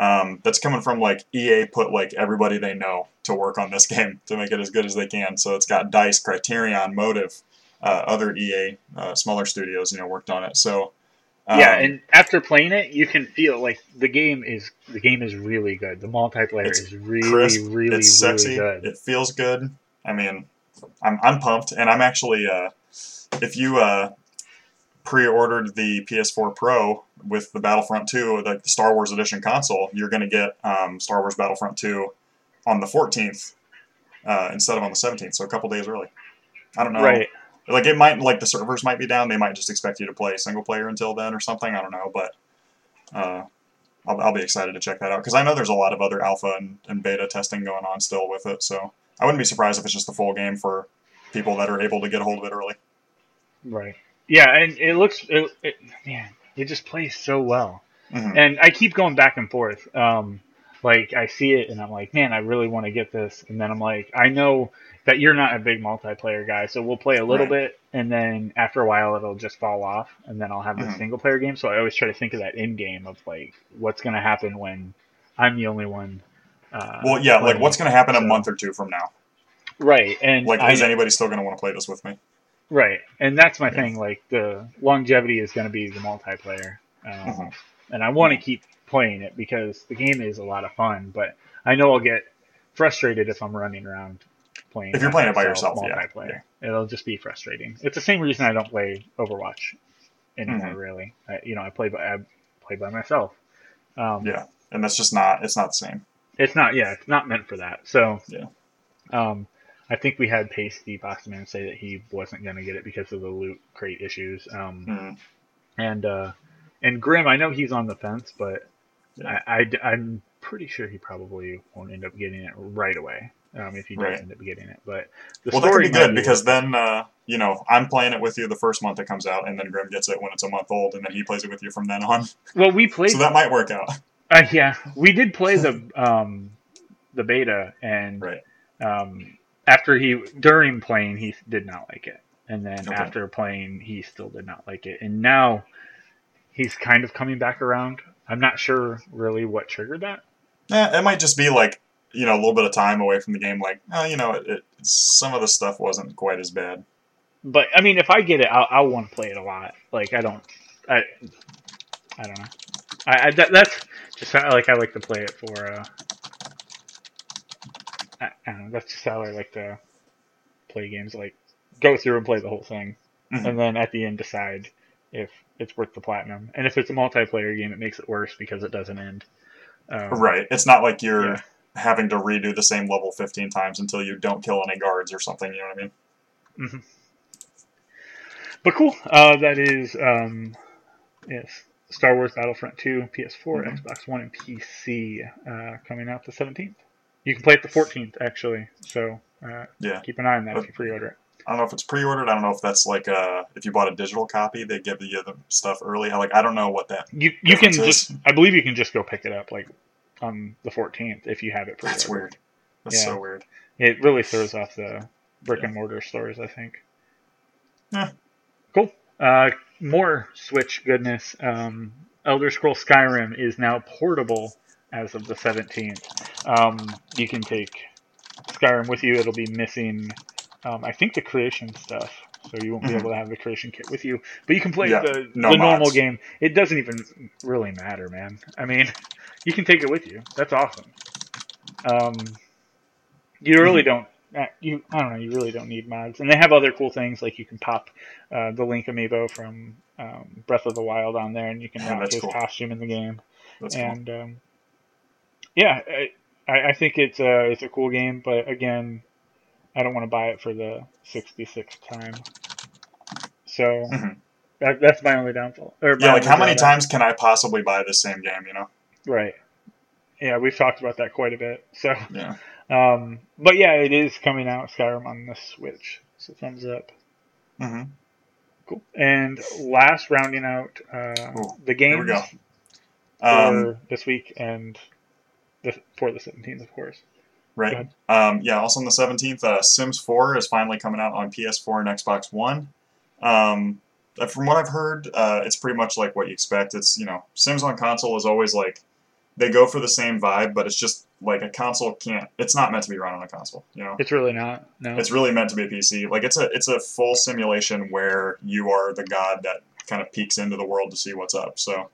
Um, that's coming from, like, E A put, like, everybody they know to work on this game to make it as good as they can. So it's got DICE, Criterion, Motive, uh, other E A, uh, smaller studios, you know, worked on it. So um, yeah, and after playing it, you can feel, like, the game is the game is really good. The multiplayer is really, crisp, really, it's sexy, really good. It feels good. I mean, I'm I'm pumped. And I'm actually, uh, if you uh, pre-ordered the P S four Pro with the Battlefront two, like the Star Wars Edition console, you're going to get um, Star Wars Battlefront two on the fourteenth uh, instead of on the seventeenth, so a couple days early. I don't know. Right. Like, it might, like, the servers might be down. They might just expect you to play single player until then or something. I don't know, but uh, I'll, I'll be excited to check that out, because I know there's a lot of other alpha and, and beta testing going on still with it, so I wouldn't be surprised if it's just the full game for people that are able to get a hold of it early. Right. Yeah, and it looks... It, it, man... It just plays so well. Mm-hmm. And I keep going back and forth. Um, like, I see it, and I'm like, man, I really want to get this. And then I'm like, I know that you're not a big multiplayer guy, so we'll play a little right. bit, and then after a while it'll just fall off, and then I'll have mm-hmm. the single-player game. So I always try to think of that end game of, like, what's going to happen when I'm the only one. Uh, well, yeah, like, what's going to happen so. a month or two from now? Right. And like, I, is anybody still going to want to play this with me? Right, and that's my thing. Like, the longevity is going to be the multiplayer, um, mm-hmm. and I want to keep playing it because the game is a lot of fun. But I know I'll get frustrated if I'm running around playing. If you're playing it by yourself, multiplayer, yeah. it'll just be frustrating. It's the same reason I don't play Overwatch anymore. Mm-hmm. Really, I, you know, I play by I play by myself. Um, yeah, and that's just not. It's not the same. It's not. Yeah, it's not meant for that. So yeah. Um, I think we had Pasty Boxman say that he wasn't going to get it because of the loot crate issues. Um, mm. And uh, and Grimm, I know he's on the fence, but yeah. I, I, I'm pretty sure he probably won't end up getting it right away um, if he does right. end up getting it. But the well, story that could be good be because like, then uh, you know I'm playing it with you the first month it comes out, and then Grimm gets it when it's a month old, and then he plays it with you from then on. Well, we played, so that might work out. Uh, yeah, we did play the um, the beta, and right. um. After he, during playing, he did not like it. And then okay. after playing, he still did not like it. And now he's kind of coming back around. I'm not sure really what triggered that. Yeah, it might just be like, you know, a little bit of time away from the game. Like, oh, you know, it, it, some of the stuff wasn't quite as bad. But, I mean, if I get it, I'll, I'll want to play it a lot. Like, I don't, I I don't know. I, I that, That's just how, like, I like to play it for... Uh, I don't know, that's just how I like to play games, like, go through and play the whole thing, mm-hmm. and then at the end decide if it's worth the platinum. And if it's a multiplayer game, it makes it worse because it doesn't end. Um, right, it's not like you're yeah. having to redo the same level fifteen times until you don't kill any guards or something, you know what I mean? Mm-hmm. But cool, uh, that is um, yes, Star Wars Battlefront two, P S four, mm-hmm. Xbox One, and P C uh, coming out the seventeenth. You can play it the fourteenth, actually, so uh, yeah. keep an eye on that if you pre-order it. I don't know if it's pre-ordered. I don't know if that's like uh, if you bought a digital copy, they give you the stuff early. I, like I don't know what that you you can is. just. I believe you can just go pick it up like on the fourteenth if you have it pre-ordered. That's weird. That's yeah. so weird. It really throws off the brick yeah. and mortar stores, I think. Yeah. Cool. Uh, more Switch goodness. Um, Elder Scrolls Skyrim is now portable. As of the seventeenth, um, you can take Skyrim with you. It'll be missing, um, I think, the creation stuff, so you won't be mm-hmm. able to have the creation kit with you. But you can play yeah, the, no the normal game. It doesn't even really matter, man. I mean, you can take it with you. That's awesome. Um, you really mm-hmm. don't. You I don't know. You really don't need mods, and they have other cool things like you can pop uh, the Link amiibo from um, Breath of the Wild on there, and you can rock yeah, his cool. costume in the game. That's and cool. um, Yeah, I, I think it's a, it's a cool game, but again, I don't want to buy it for the sixty-sixth time. So mm-hmm. that, that's my only downfall. Or yeah, like how many times can I possibly buy the same game, you know? Right. Yeah, we've talked about that quite a bit. So, yeah. Um, but yeah, it is coming out, Skyrim, on the Switch. So thumbs up. Mm-hmm. Cool. And last, rounding out uh, Ooh, the games here we go. Um, for this week and... The, for the seventeenth, of course. Right. Um, yeah, also on the seventeenth, uh, Sims four is finally coming out on P S four and Xbox One. Um, from what I've heard, uh, it's pretty much like what you expect. It's, you know, Sims on console is always like they go for the same vibe, but it's just like a console can't. It's not meant to be run on a console, you know. It's really not. No. It's really meant to be a P C. Like it's a it's a full simulation where you are the god that kind of peeks into the world to see what's up. So,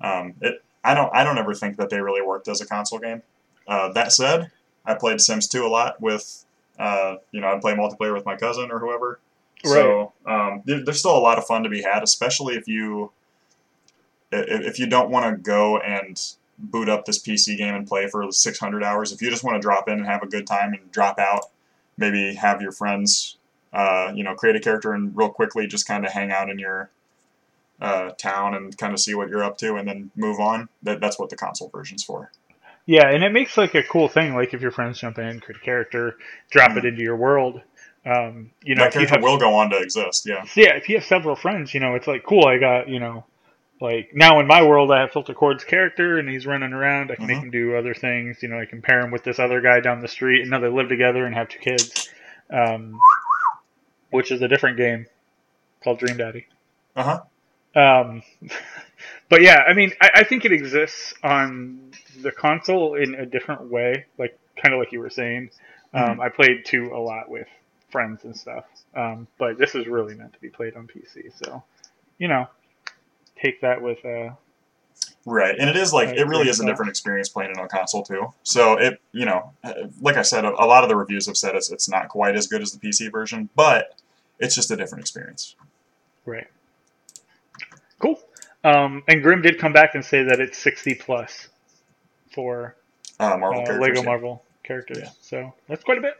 um, it I don't I don't ever think that they really worked as a console game. Uh, that said, I played Sims two a lot with, uh, you know, I'd play multiplayer with my cousin or whoever. Right. So um, there, there's still a lot of fun to be had, especially if you if you don't want to go and boot up this P C game and play for six hundred hours. If you just want to drop in and have a good time and drop out, maybe have your friends, uh, you know, create a character and real quickly just kind of hang out in your uh, town and kind of see what you're up to and then move on. That that's what the console version's for. Yeah, and it makes like a cool thing. Like if your friends jump in, create a character, drop mm-hmm. it into your world. Um, you know, that character have, will go on to exist. Yeah. Yeah. If you have several friends, you know, it's like cool. I got you know. Like, now in my world, I have Bilticord's character, and he's running around. I can mm-hmm. make him do other things. You know, I can pair him with this other guy down the street, and now they live together and have two kids, um, which is a different game called Dream Daddy. Uh-huh. Um, but, yeah, I mean, I, I think it exists on the console in a different way, like kind of like you were saying. Mm-hmm. Um, I played two a lot with friends and stuff, um, but this is really meant to be played on P C, so, you know. Take that with uh right, and it is like it really is a different experience playing it on console too. So it, you know, like I said, a, a lot of the reviews have said it's it's not quite as good as the P C version, but it's just a different experience. Right. Cool. Um, and Grimm did come back and say that it's sixty plus for uh, Marvel uh, Lego yeah. Marvel characters. Yeah. So that's quite a bit.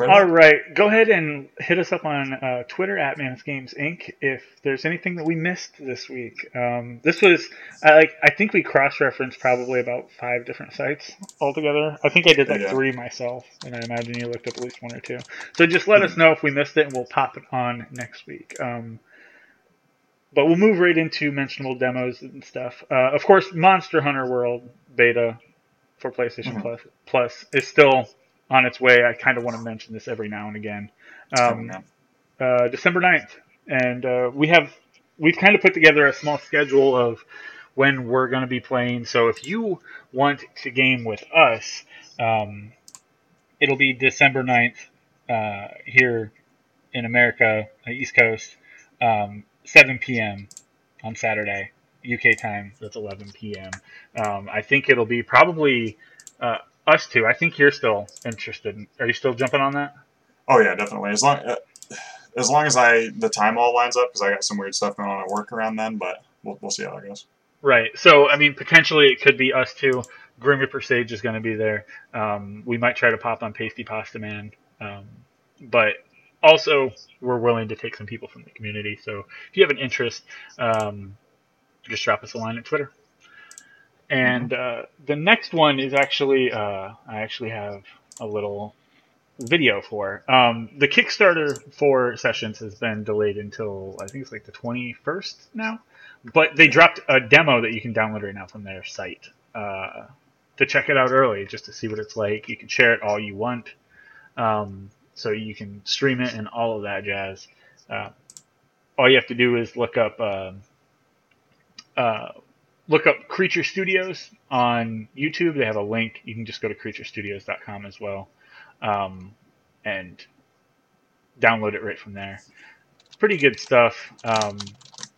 All right, go ahead and hit us up on uh, Twitter at Manus Games Inc if there's anything that we missed this week. Um, this was I, like I think we cross-referenced probably about five different sites altogether. I think I did like yeah. three myself, and I imagine you looked up at least one or two. So just let mm-hmm. us know if we missed it, and we'll pop it on next week. Um, but we'll move right into mentionable demos and stuff. Uh, of course, Monster Hunter World beta for PlayStation mm-hmm. Plus Plus is still on its way. I kind of want to mention this every now and again. Um, oh, uh, December ninth, and uh, we have we've kind of put together a small schedule of when we're going to be playing. So if you want to game with us, um, it'll be December ninth uh, here in America, East Coast, um, seven p.m. on Saturday U K time. So it's eleven p.m. Um, I think it'll be probably. Uh, Us too. I think you're still interested. Are you still jumping on that? Oh yeah, definitely. As long uh, as long as I the time all lines up, because I got some weird stuff going on at work around then. But we'll we'll see how that goes. Right. So I mean, potentially it could be us too. Grim Reaper Sage is going to be there. Um, we might try to pop on Pasty Pasta Man, um, but also we're willing to take some people from the community. So if you have an interest, um, just drop us a line at Twitter. And uh, the next one is actually, uh, I actually have a little video for. Um, the Kickstarter for Sessions has been delayed until, I think it's like the twenty-first now. But they dropped a demo that you can download right now from their site uh, to check it out early, just to see what it's like. You can share it all you want. Um, so you can stream it and all of that jazz. Uh, all you have to do is look up... Uh, uh, Look up Creature Studios on YouTube. They have a link. You can just go to creature studios dot com as well, um, and download it right from there. Pretty good stuff. Um,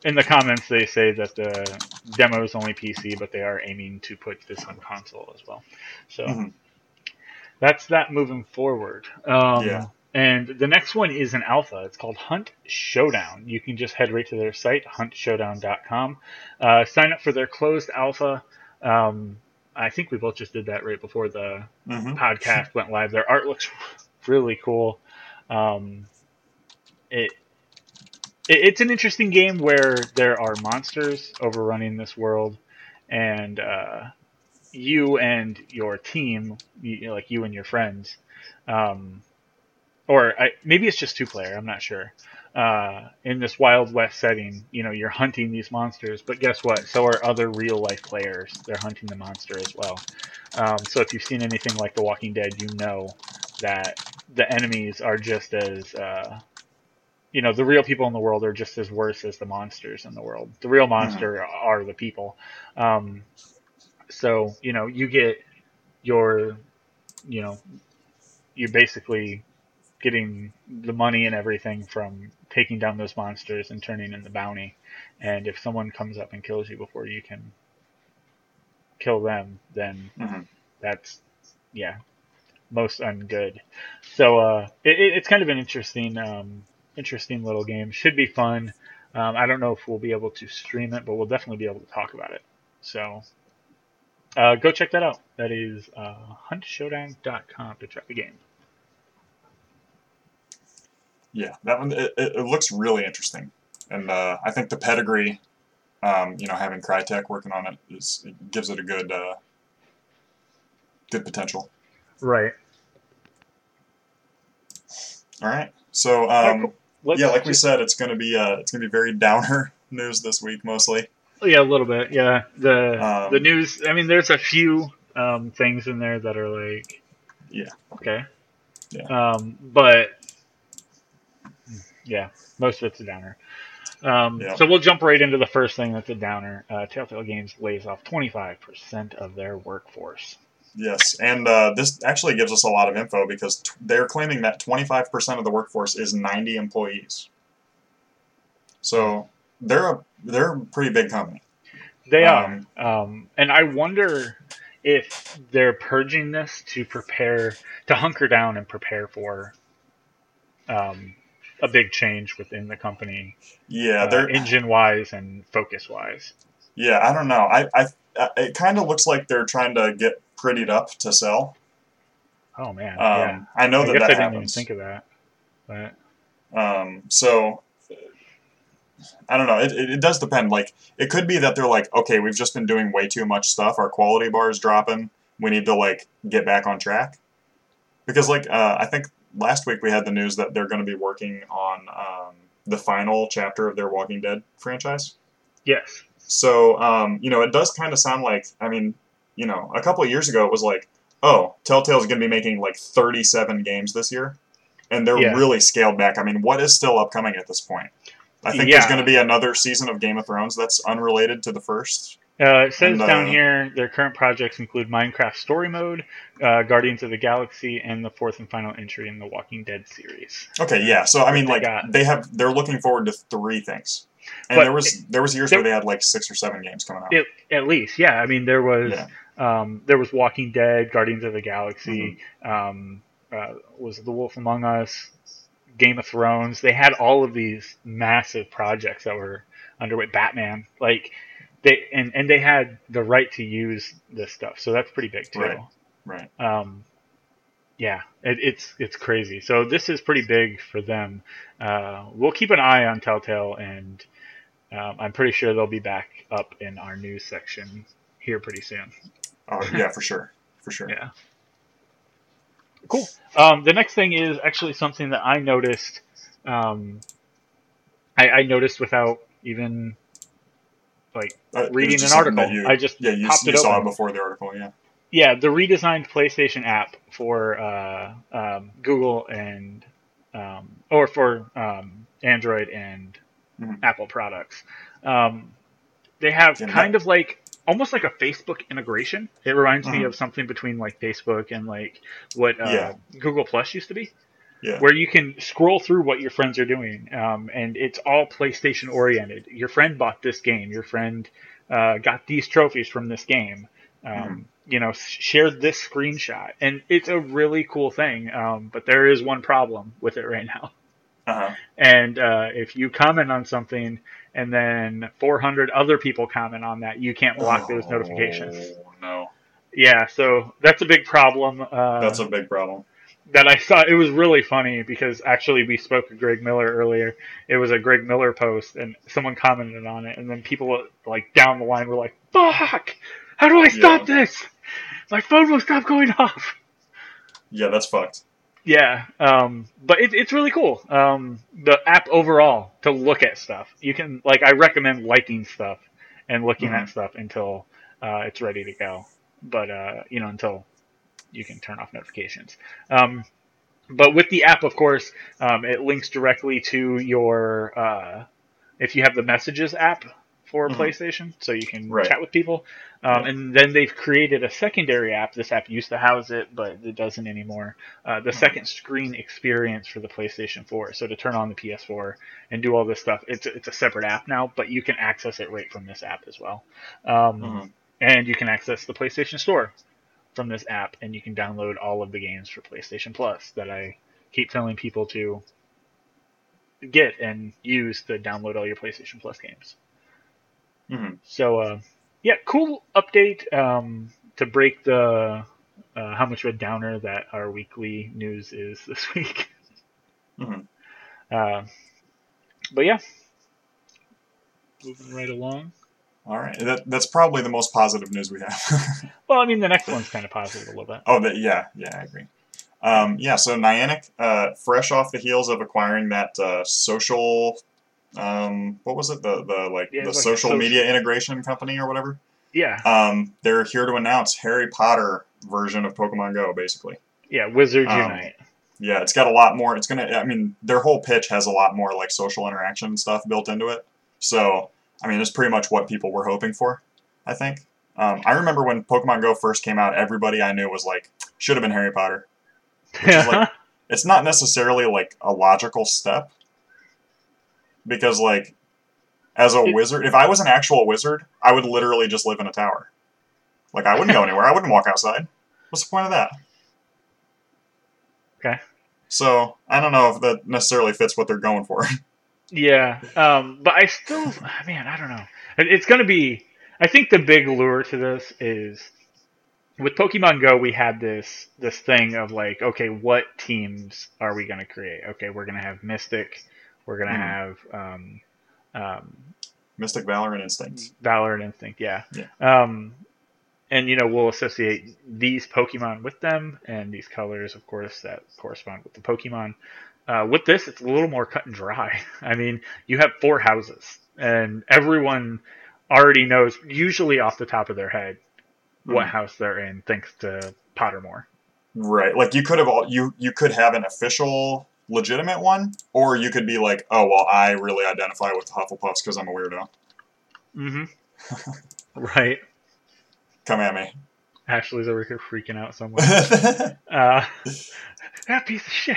in the comments, they say that the demo is only P C, but they are aiming to put this on console as well. So mm-hmm. that's that moving forward. Um, yeah. And the next one is an alpha. It's called Hunt Showdown. You can just head right to their site, hunt showdown dot com. Uh, sign up for their closed alpha. Um, I think we both just did that right before the mm-hmm. podcast went live. Their art looks really cool. Um, it, it it's an interesting game where there are monsters overrunning this world, and uh, you and your team, you, like you and your friends. Um, Or I, maybe it's just two-player, I'm not sure. Uh, in this Wild West setting, you know, you're hunting these monsters, but guess what? So are other real-life players. They're hunting the monster as well. Um, so if you've seen anything like The Walking Dead, you know that the enemies are just as... Uh, you know, the real people in the world are just as worse as the monsters in the world. The real monster mm-hmm. are the people. Um, So, you know, you get your, you know, you're basically getting the money and everything from taking down those monsters and turning in the bounty. And if someone comes up and kills you before you can kill them, then mm-hmm. that's, yeah, most ungood. So uh, it, it's kind of an interesting, um, interesting little game. Should be fun. Um, I don't know if we'll be able to stream it, but we'll definitely be able to talk about it. So uh, go check that out. That is uh, hunt showdown dot com to check the game. Yeah, that one, it, it looks really interesting. And uh, I think the pedigree, um, you know, having Crytek working on it, is, it gives it a good, uh, good potential. Right. All right. So, um, All right, cool. Let's yeah, like just... we said, it's going to be uh, it's going to be very downer news this week, mostly. Oh, yeah, a little bit. Yeah, the um, the news. I mean, there's a few um, things in there that are like, yeah, okay, yeah, um, but yeah, most of it's a downer. Um, yeah. So we'll jump right into the first thing that's a downer. Uh, Telltale Games lays off twenty-five percent of their workforce. Yes, and uh, this actually gives us a lot of info because t- they're claiming that twenty-five percent of the workforce is ninety employees. So they're a they're a pretty big company. They um, are, um, and I wonder if they're purging this to prepare to hunker down and prepare for um, a big change within the company. Yeah, uh, they're engine wise and focus wise. Yeah, I don't know. I I it kind of looks like they're trying to get prettied up to sell. Oh man, um, yeah. I know I that guess that I didn't happens. Even think of that, but um, so I don't know. It, it it does depend. Like it could be that they're like, okay, we've just been doing way too much stuff. Our quality bar is dropping. We need to like get back on track. Because like uh, I think last week we had the news that they're going to be working on um, the final chapter of their Walking Dead franchise. Yes. So um, you know, it does kind of sound like I mean. You know, a couple of years ago, it was like, oh, Telltale's going to be making like thirty-seven games this year. And they're yeah. really scaled back. I mean, what is still upcoming at this point? I think yeah. there's going to be another season of Game of Thrones that's unrelated to the first. Uh, it says and, uh, down here, their current projects include Minecraft Story Mode, uh, Guardians of the Galaxy, and the fourth and final entry in the Walking Dead series. Okay, yeah. So, I mean, like, they have, they're looking forward to three things. And but there was it, there was years there, where they had, like, six or seven games coming out. It, at least, yeah. I mean, there was... Yeah. Um, there was Walking Dead, Guardians of the Galaxy, mm-hmm. um, uh, was The Wolf Among Us, Game of Thrones. They had all of these massive projects that were underway. Batman, like they and, and they had the right to use this stuff, so that's pretty big too. Right. Right. Um, yeah, it, it's it's crazy. So this is pretty big for them. Uh, we'll keep an eye on Telltale, and um, I'm pretty sure they'll be back up in our news section here pretty soon. Oh, yeah, for sure. For sure. Yeah. Cool. Um, the next thing is actually something that I noticed. Um, I, I noticed without even like uh, reading an article. You, I just yeah, you, popped you it saw open. It before the article, yeah. Yeah, the redesigned PlayStation app for uh, um, Google and um, or for um, Android and mm-hmm. Apple products. Um, they have yeah, kind that- of like. Almost like a Facebook integration. It reminds mm-hmm. me of something between like Facebook and like what uh, yeah. Google Plus used to be, yeah. where you can scroll through what your friends are doing, um, and it's all PlayStation oriented. Your friend bought this game. Your friend uh, got these trophies from this game. Um, mm-hmm. You know, shared this screenshot, and it's a really cool thing. Um, but there is one problem with it right now. Uh-huh. And uh, if you comment on something and then four hundred other people comment on that, you can't block oh, those notifications. No. Yeah, so that's a big problem. Uh, that's a big problem. That I saw. It was really funny because actually we spoke to Greg Miller earlier. It was a Greg Miller post and someone commented on it. And then people like down the line were like, fuck, how do I stop yeah. this? My phone will stop going off. Yeah, that's fucked. Yeah, um, but it, it's really cool. Um, the app overall to look at stuff. You can like I recommend liking stuff and looking mm-hmm. at stuff until uh, it's ready to go. But uh, you know until you can turn off notifications. Um, but with the app, of course, um, it links directly to your uh, if you have the Messages app for mm-hmm. PlayStation, so you can right. chat with people. Um, right. And then they've created a secondary app. This app used to house it, but it doesn't anymore. Uh, the mm-hmm. second screen experience for the PlayStation four. So to turn on the P S four and do all this stuff, it's it's a separate app now, but you can access it right from this app as well. Um, mm-hmm. And you can access the PlayStation Store from this app, and you can download all of the games for PlayStation Plus that I keep telling people to get and use to download all your PlayStation Plus games. Mm-hmm. So, uh, yeah, cool update um, to break the uh, how much of a downer that our weekly news is this week. Mm-hmm. Uh, but yeah, moving right along. All right, that that's probably the most positive news we have. Well, I mean, the next one's kind of positive a little bit. Oh, the, yeah, yeah, I agree. Um, yeah, so Niantic, uh, fresh off the heels of acquiring that uh, social, um, what was it, the the like yeah, the like social, social media integration company or whatever. Yeah. Um, they're here to announce Harry Potter version of Pokemon Go, basically. Yeah, Wizards um, Unite. Yeah, it's got a lot more. It's gonna. I mean, their whole pitch has a lot more like social interaction stuff built into it. So. I mean, it's pretty much what people were hoping for, I think. Um, I remember when Pokemon Go first came out, everybody I knew was like, should have been Harry Potter. Which is like, it's not necessarily like a logical step. Because like, as a wizard, if I was an actual wizard, I would literally just live in a tower. Like, I wouldn't go anywhere. I wouldn't walk outside. What's the point of that? Okay. So, I don't know if that necessarily fits what they're going for. Yeah, um, but I still, man, I don't know. It's going to be, I think the big lure to this is, with Pokemon Go, we had this this thing of like, okay, what teams are we going to create? Okay, we're going to have Mystic, we're going to mm-hmm. have... Um, um, Mystic, Valor, and Instinct. Valor and Instinct, yeah. yeah. Um, and, you know, we'll associate these Pokemon with them, and these colors, of course, that correspond with the Pokemon. Uh, with this, it's a little more cut and dry. I mean, you have four houses, and everyone already knows, usually off the top of their head, what mm-hmm. house they're in, thanks to Pottermore. Right. Like, you could have all, you, you could have an official, legitimate one, or you could be like, oh, well, I really identify with the Hufflepuffs because I'm a weirdo. Mm-hmm. Right. Come at me. Ashley's over here freaking out somewhere. uh, that piece of shit.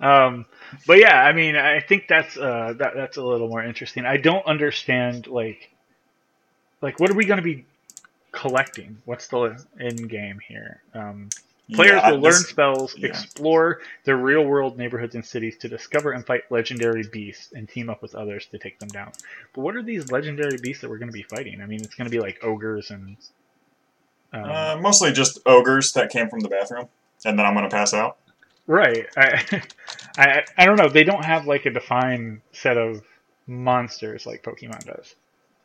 um, but yeah, I mean, I think that's uh, that that's a little more interesting. I don't understand, like, like what are we going to be collecting? What's the end game here? Um, players yeah, will learn this, spells, yeah. explore their real-world neighborhoods and cities to discover and fight legendary beasts and team up with others to take them down. But what are these legendary beasts that we're going to be fighting? I mean, it's going to be like ogres and... Um, uh, mostly just ogres that came from the bathroom. And then I'm going to pass out? Right. I, I I don't know. They don't have, like, a defined set of monsters like Pokemon does.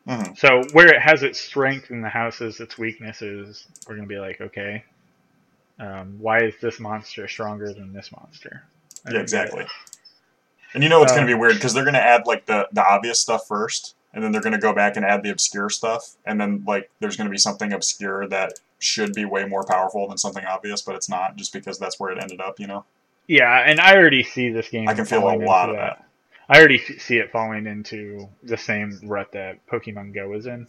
Mm-hmm. So where it has its strength and the houses, its weaknesses, we're going to be like, okay, um, why is this monster stronger than this monster? I yeah, exactly. And you know it's um, going to be weird, because they're going to add, like, the, the obvious stuff first, and then they're going to go back and add the obscure stuff, and then, like, there's going to be something obscure that... should be way more powerful than something obvious, but it's not, just because that's where it ended up, you know? Yeah, and I already see this game. I can feel a lot of that. that. I already f- see it falling into the same rut that Pokemon Go is in.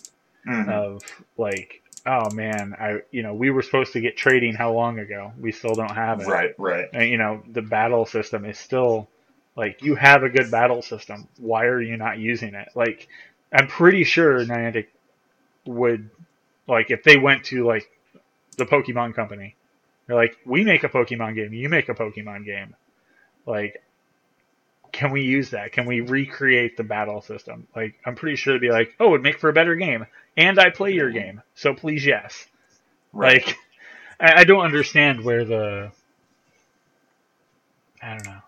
Mm-hmm. Of, like, oh man, I you know, we were supposed to get trading how long ago? We still don't have it. Right, right. And, you know, the battle system is still, like, you have a good battle system. Why are you not using it? Like, I'm pretty sure Niantic would, like, if they went to, like, the Pokemon Company. They're like, we make a Pokemon game, you make a Pokemon game. Like, can we use that? Can we recreate the battle system? Like, I'm pretty sure it'd be like, oh, it'd make for a better game. And I play your game. So please, yes. Right. Like, I don't understand where the... I don't know.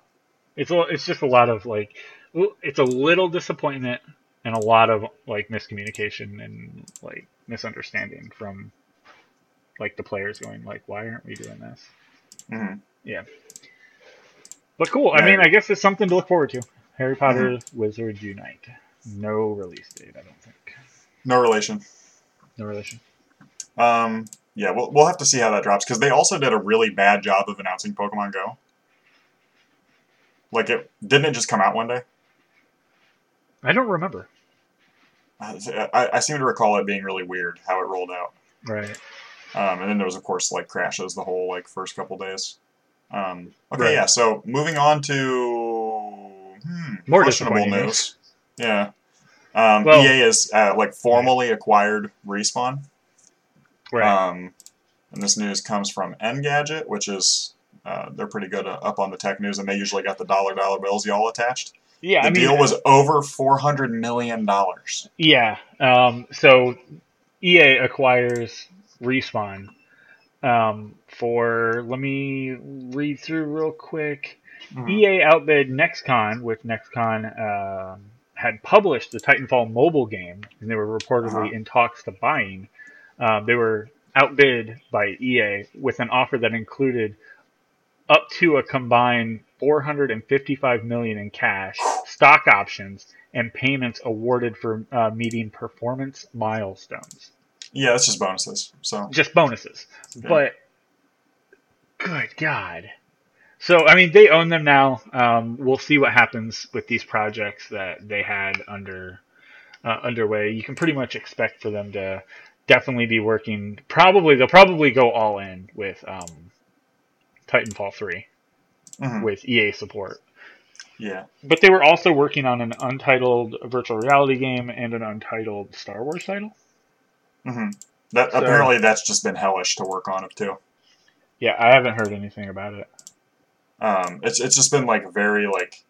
It's a, it's just a lot of, like... It's a little disappointment and a lot of, like, miscommunication and, like, misunderstanding from... like the players going like, why aren't we doing this? Mm-hmm. Yeah. But cool. Yeah. I mean, I guess it's something to look forward to. Harry Potter mm-hmm. Wizards Unite. No release date, I don't think. No relation. No relation. Um, yeah, we'll, we'll have to see how that drops, because they also did a really bad job of announcing Pokemon Go. Like, it didn't it just come out one day? I don't remember. I, I seem to recall it being really weird how it rolled out. Right. Um, and then there was, of course, like crashes the whole like first couple days. Um, okay, right. yeah. So moving on to hmm, more questionable news. Yeah. Um, well, E A has uh, like formally acquired Respawn. Right. Um, and this news comes from Engadget, which is uh, they're pretty good uh, up on the tech news, and they usually got the dollar dollar bills y'all attached. Yeah, the I mean, deal was over four hundred million dollars. Yeah, um, so E A acquires Respawn um, for, let me read through real quick. Mm-hmm. E A outbid NextCon, which NextCon uh, had published the Titanfall mobile game, and they were reportedly uh-huh. in talks to buying. Uh, they were outbid by E A with an offer that included up to a combined four hundred fifty-five million dollars in cash, stock options, and payments awarded for uh, meeting performance milestones. Yeah, that's just bonuses. So just bonuses. Yeah. But, good God. So, I mean, they own them now. Um, we'll see what happens with these projects that they had under uh, underway. You can pretty much expect for them to definitely be working. Probably, they'll probably go all in with um, Titanfall three. Mm-hmm. With E A support. Yeah. But they were also working on an untitled virtual reality game and an untitled Star Wars title. Mm-hmm. That, so, apparently that's just been hellish to work on it, too. Yeah, I haven't heard anything about it. Um, it's it's just been, like, very, like,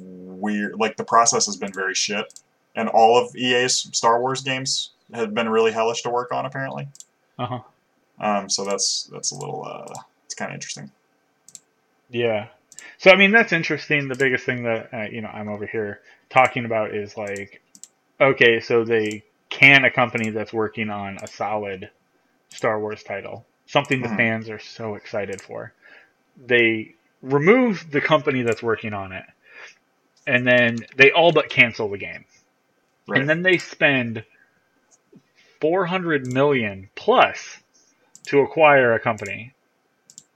weird. Like, the process has been very shit. And all of E A's Star Wars games have been really hellish to work on, apparently. Uh-huh. Um, so that's, that's a little, uh, it's kind of interesting. Yeah. So, I mean, that's interesting. The biggest thing that, uh, you know, I'm over here talking about is, like, okay, so they can a company that's working on a solid Star Wars title, something the mm-hmm. fans are so excited for. They remove the company that's working on it, and then they all but cancel the game. Right. And then they spend four hundred million dollars plus to acquire a company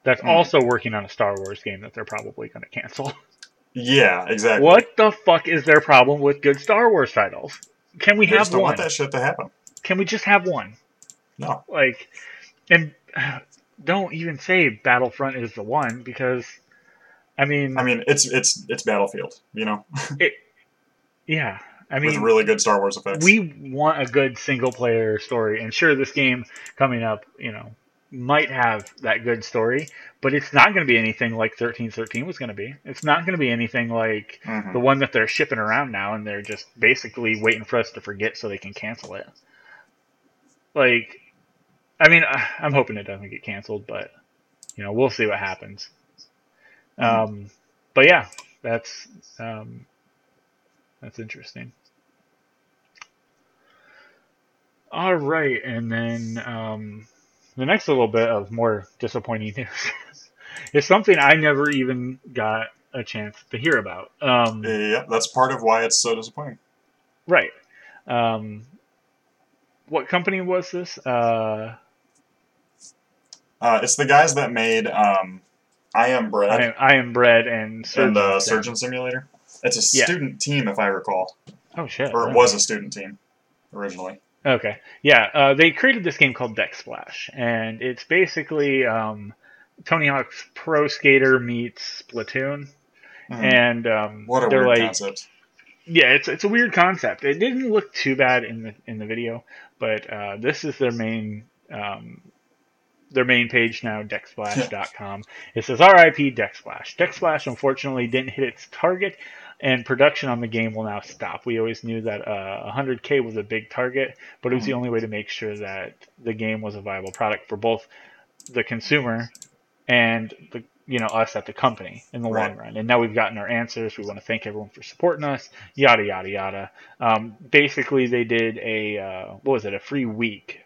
that's mm. also working on a Star Wars game that they're probably going to cancel. Yeah, exactly. What the fuck is their problem with good Star Wars titles? Can we they have just don't one? Want that shit to happen. Can we just have one? No. Like, and don't even say Battlefront is the one because, I mean, I mean it's it's it's Battlefield, you know. It, yeah, I mean, with really good Star Wars effects. We want a good single player story, and sure, this game coming up, you know, might have that good story, but it's not going to be anything like thirteen thirteen was going to be. It's not going to be anything like mm-hmm. the one that they're shipping around now, and they're just basically waiting for us to forget so they can cancel it. Like, I mean, I'm hoping it doesn't get canceled, but, you know, we'll see what happens. Mm-hmm. Um, but yeah, that's um, that's interesting. All right, and then Um, the next little bit of more disappointing news is something I never even got a chance to hear about. Um, yeah, that's part of why it's so disappointing. Right. Um, what company was this? Uh, uh, it's the guys that made um, I Am Bread. I Am, I Am Bread and Surgeon, and, uh, Surgeon Simulator. It's a student yeah. team, if I recall. Oh, shit. Or it was a student team originally. Okay, yeah, uh, they created this game called Deck Splash, and it's basically um, Tony Hawk's Pro Skater meets Splatoon, mm. and um, what a they're weird like, concept. Yeah, it's it's a weird concept. It didn't look too bad in the in the video, but uh, this is their main um, their main page now, deck splash dot com. It says R I P Deck Splash. Deck Splash unfortunately didn't hit its target, and production on the game will now stop. We always knew that uh, one hundred K was a big target, but it was the only way to make sure that the game was a viable product for both the consumer and the you know us at the company in the right. long run. And now we've gotten our answers. We want to thank everyone for supporting us, yada, yada, yada. Um, basically, they did a, uh, what was it, a free week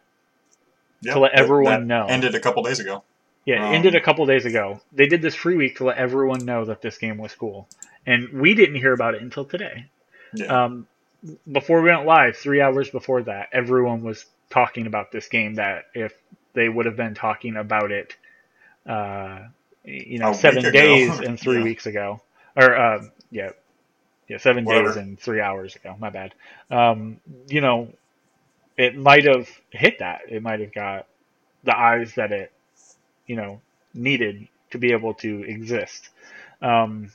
yep, to let everyone know. Ended a couple days ago. Yeah, it um, ended a couple days ago. They did this free week to let everyone know that this game was cool. And we didn't hear about it until today. Yeah. Um, before we went live, three hours before that, everyone was talking about this game that if they would have been talking about it, uh, you know, seven days and three yeah. weeks ago, or, uh, yeah, Yeah, seven Whatever. days and three hours ago. My bad. Um, you know, it might have hit that. It might have got the eyes that it, you know, needed to be able to exist. Um,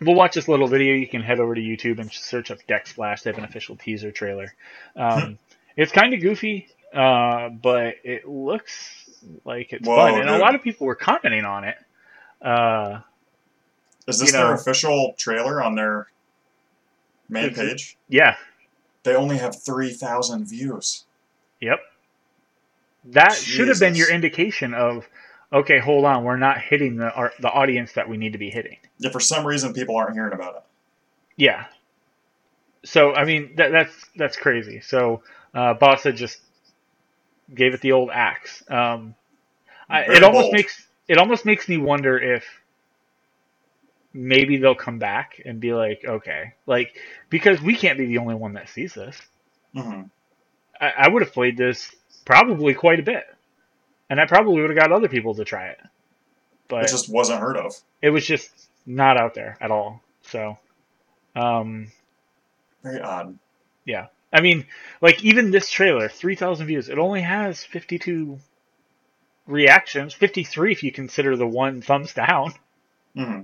we'll watch this little video. You can head over to YouTube and search up Deck Splash. They have an official teaser trailer. Um, it's kind of goofy, uh, but it looks like it's Whoa, fun. And dude. a lot of people were commenting on it. Uh, Is this you know, their official trailer on their main page? Yeah. They only have three thousand views. Yep. That Jesus. should have been your indication of, okay, hold on, we're not hitting the our, the audience that we need to be hitting. Yeah, for some reason, people aren't hearing about it. Yeah. So, I mean, that, that's that's crazy. So, uh, Bossa just gave it the old axe. Um, I, it almost bold. makes it almost makes me wonder if maybe they'll come back and be like, okay, like, because we can't be the only one that sees this. Mm-hmm. I, I would have played this probably quite a bit, and I probably would have got other people to try it, but it just wasn't heard of. It was just not out there at all. So, um, very odd. Yeah. I mean, like, even this trailer, three thousand views, it only has fifty-two reactions, fifty-three if you consider the one thumbs down. Mm-hmm.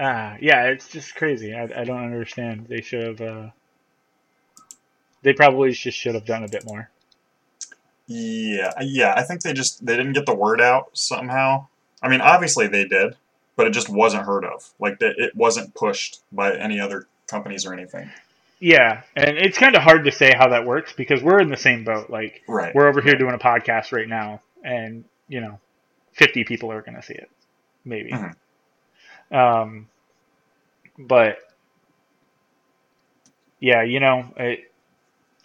Uh, yeah, it's just crazy. I, I don't understand. They should have... Uh, they probably just should have done a bit more. Yeah, yeah. I think they just... They didn't get the word out somehow. I mean, obviously they did, but it just wasn't heard of. Like, it wasn't pushed by any other companies or anything. Yeah, and it's kind of hard to say how that works because we're in the same boat. Like, right. we're over here doing a podcast right now, and, you know, fifty people are going to see it. Maybe. Mm-hmm. Um, but yeah, you know, it,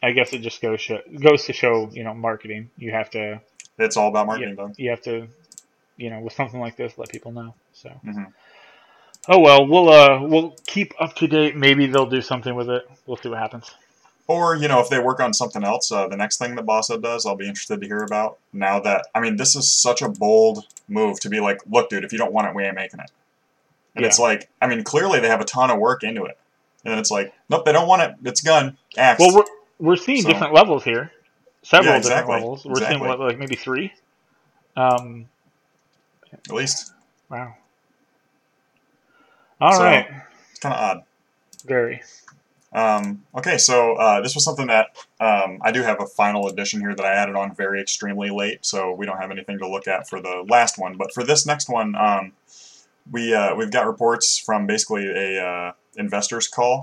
I guess it just goes, show, goes to show, you know, marketing, you have to, it's all about marketing. You, you have to, you know, with something like this, let people know. So, mm-hmm. oh, well, we'll, uh, we'll keep up to date. Maybe they'll do something with it. We'll see what happens. Or, you know, if they work on something else, uh, the next thing that Bossa does, I'll be interested to hear about now that, I mean, this is such a bold move to be like, look, dude, if you don't want it, we ain't making it. And yeah. it's like, I mean, clearly they have a ton of work into it. And then it's like, nope, they don't want it. It's gone. Axed. Well, we're, we're seeing so, different levels here. Several yeah, exactly. different levels. We're exactly. seeing, what, like, maybe three? Um, At least. Wow. All so, right. It's kind of odd. Very. Um, okay, so uh, this was something that um, I do have a final edition here that I added on very extremely late, so we don't have anything to look at for the last one. But for this next one... Um, We, uh, we've got reports from basically a uh, investors call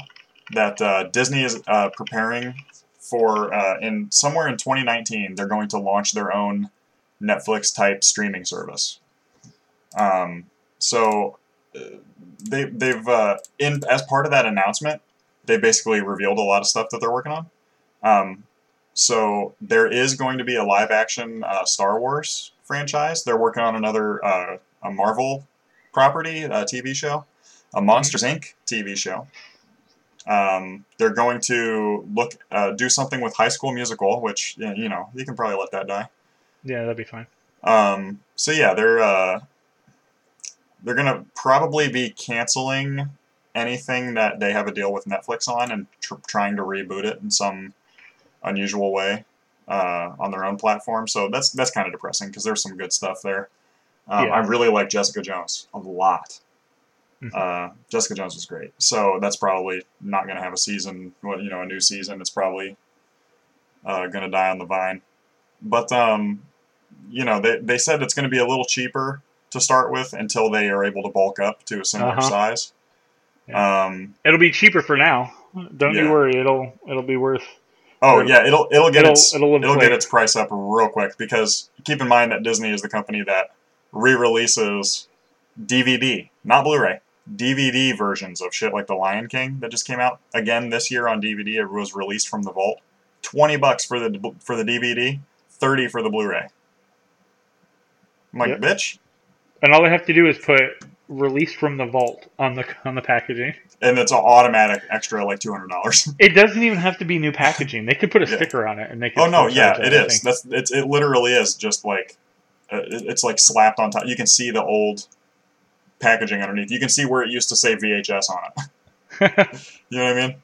that uh, Disney is uh, preparing for, uh, in somewhere in twenty nineteen, they're going to launch their own Netflix-type streaming service. Um, so they, they've, uh, in as part of that announcement, they basically revealed a lot of stuff that they're working on. Um, so there is going to be a live-action uh, Star Wars franchise. They're working on another uh, a Marvel property, a T V show, a Monsters, Incorporated. T V show. Um, they're going to look uh, do something with High School Musical, which, you know, you can probably let that die. Yeah, that'd be fine. Um, so, yeah, they're, uh, they're going to probably be canceling anything that they have a deal with Netflix on and tr- trying to reboot it in some unusual way uh, on their own platform. So that's, that's kind of depressing because there's some good stuff there. Um, yeah. I really like Jessica Jones a lot. Mm-hmm. Uh, Jessica Jones was great. So that's probably not going to have a season, you know, a new season. It's probably uh, going to die on the vine. But, um, you know, they, they said it's going to be a little cheaper to start with until they are able to bulk up to a similar uh-huh. size. Yeah. Um, it'll be cheaper for now. Don't yeah. you worry. It'll it'll be worth... Oh yeah, it'll it'll get it'll, its it'll, it'll get its price up real quick because keep in mind that Disney is the company that re-releases D V D, not Blu-ray, D V D versions of shit like The Lion King that just came out again this year on D V D. It was released from the vault. twenty bucks for the for the D V D, thirty for the Blu-ray. I'm like, yep. bitch. And all they have to do is put "released from the vault" on the on the packaging, and it's an automatic extra like two hundred dollars. It doesn't even have to be new packaging. They could put a yeah. sticker on it, and they could. Oh no, yeah, it is. Thing. That's it's it. Literally is just like. It's like slapped on top. You can see the old packaging underneath. You can see where it used to say V H S on it. You know what I mean?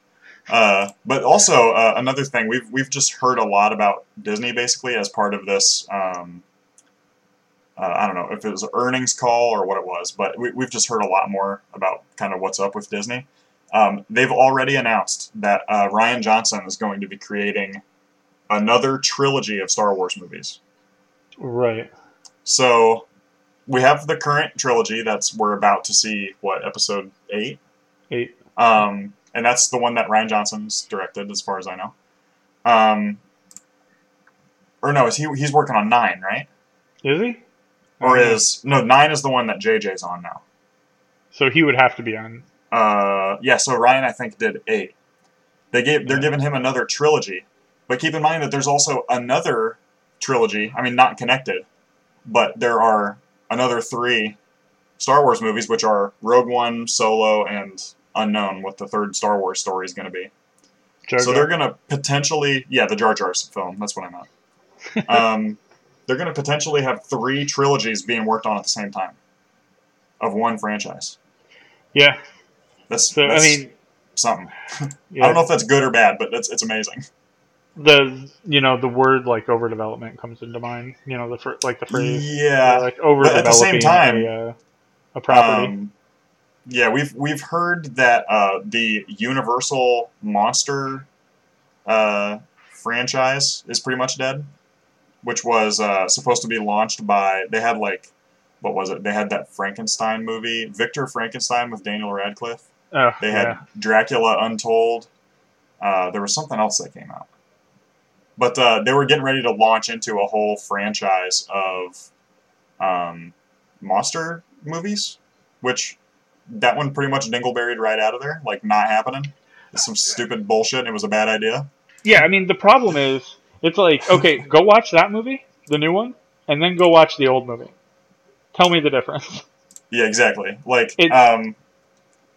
Uh, but also uh, another thing, we've we've just heard a lot about Disney basically as part of this. Um, uh, I don't know if it was an earnings call or what it was, but we, we've just heard a lot more about kind of what's up with Disney. Um, they've already announced that uh, Rian Johnson is going to be creating another trilogy of Star Wars movies. Right. So we have the current trilogy that's we're about to see. What episode eight? Eight. Um. And that's the one that Rian Johnson's directed, as far as I know. Um, or no, is he? He's working on nine, right? Is he? Or mm-hmm. is no nine is the one that J J's on now. So he would have to be on. Uh, yeah. So Rian, I think, did eight. They gave they're giving him another trilogy, but keep in mind that there's also another trilogy. I mean, not connected, but there are another three Star Wars movies, which are Rogue One, Solo, and unknown what the third Star Wars story is going to be. Jar Jar. So they're going to potentially... Yeah, the Jar Jar film. That's what I meant. um, they're going to potentially have three trilogies being worked on at the same time of one franchise. Yeah. That's, so, that's I mean, something. Yeah. I don't know if that's good or bad, but that's, it's amazing. The you know the word like overdevelopment comes into mind. You know the fr- like the phrase yeah like overdeveloping but at the same time, a, uh, a property. Um, Yeah, we've we've heard that uh, the Universal Monster uh, franchise is pretty much dead, which was uh, supposed to be launched by... They had, like... What was it? They had that Frankenstein movie, Victor Frankenstein with Daniel Radcliffe. Oh, They had yeah. Dracula Untold. Uh, there was something else that came out. But uh, they were getting ready to launch into a whole franchise of um, monster movies, which... That one pretty much dingleberried right out of there, like not happening. It's some stupid bullshit. And it was a bad idea. Yeah, I mean the problem is it's like okay, go watch that movie, the new one, and then go watch the old movie. Tell me the difference. Yeah, exactly. Like it, um,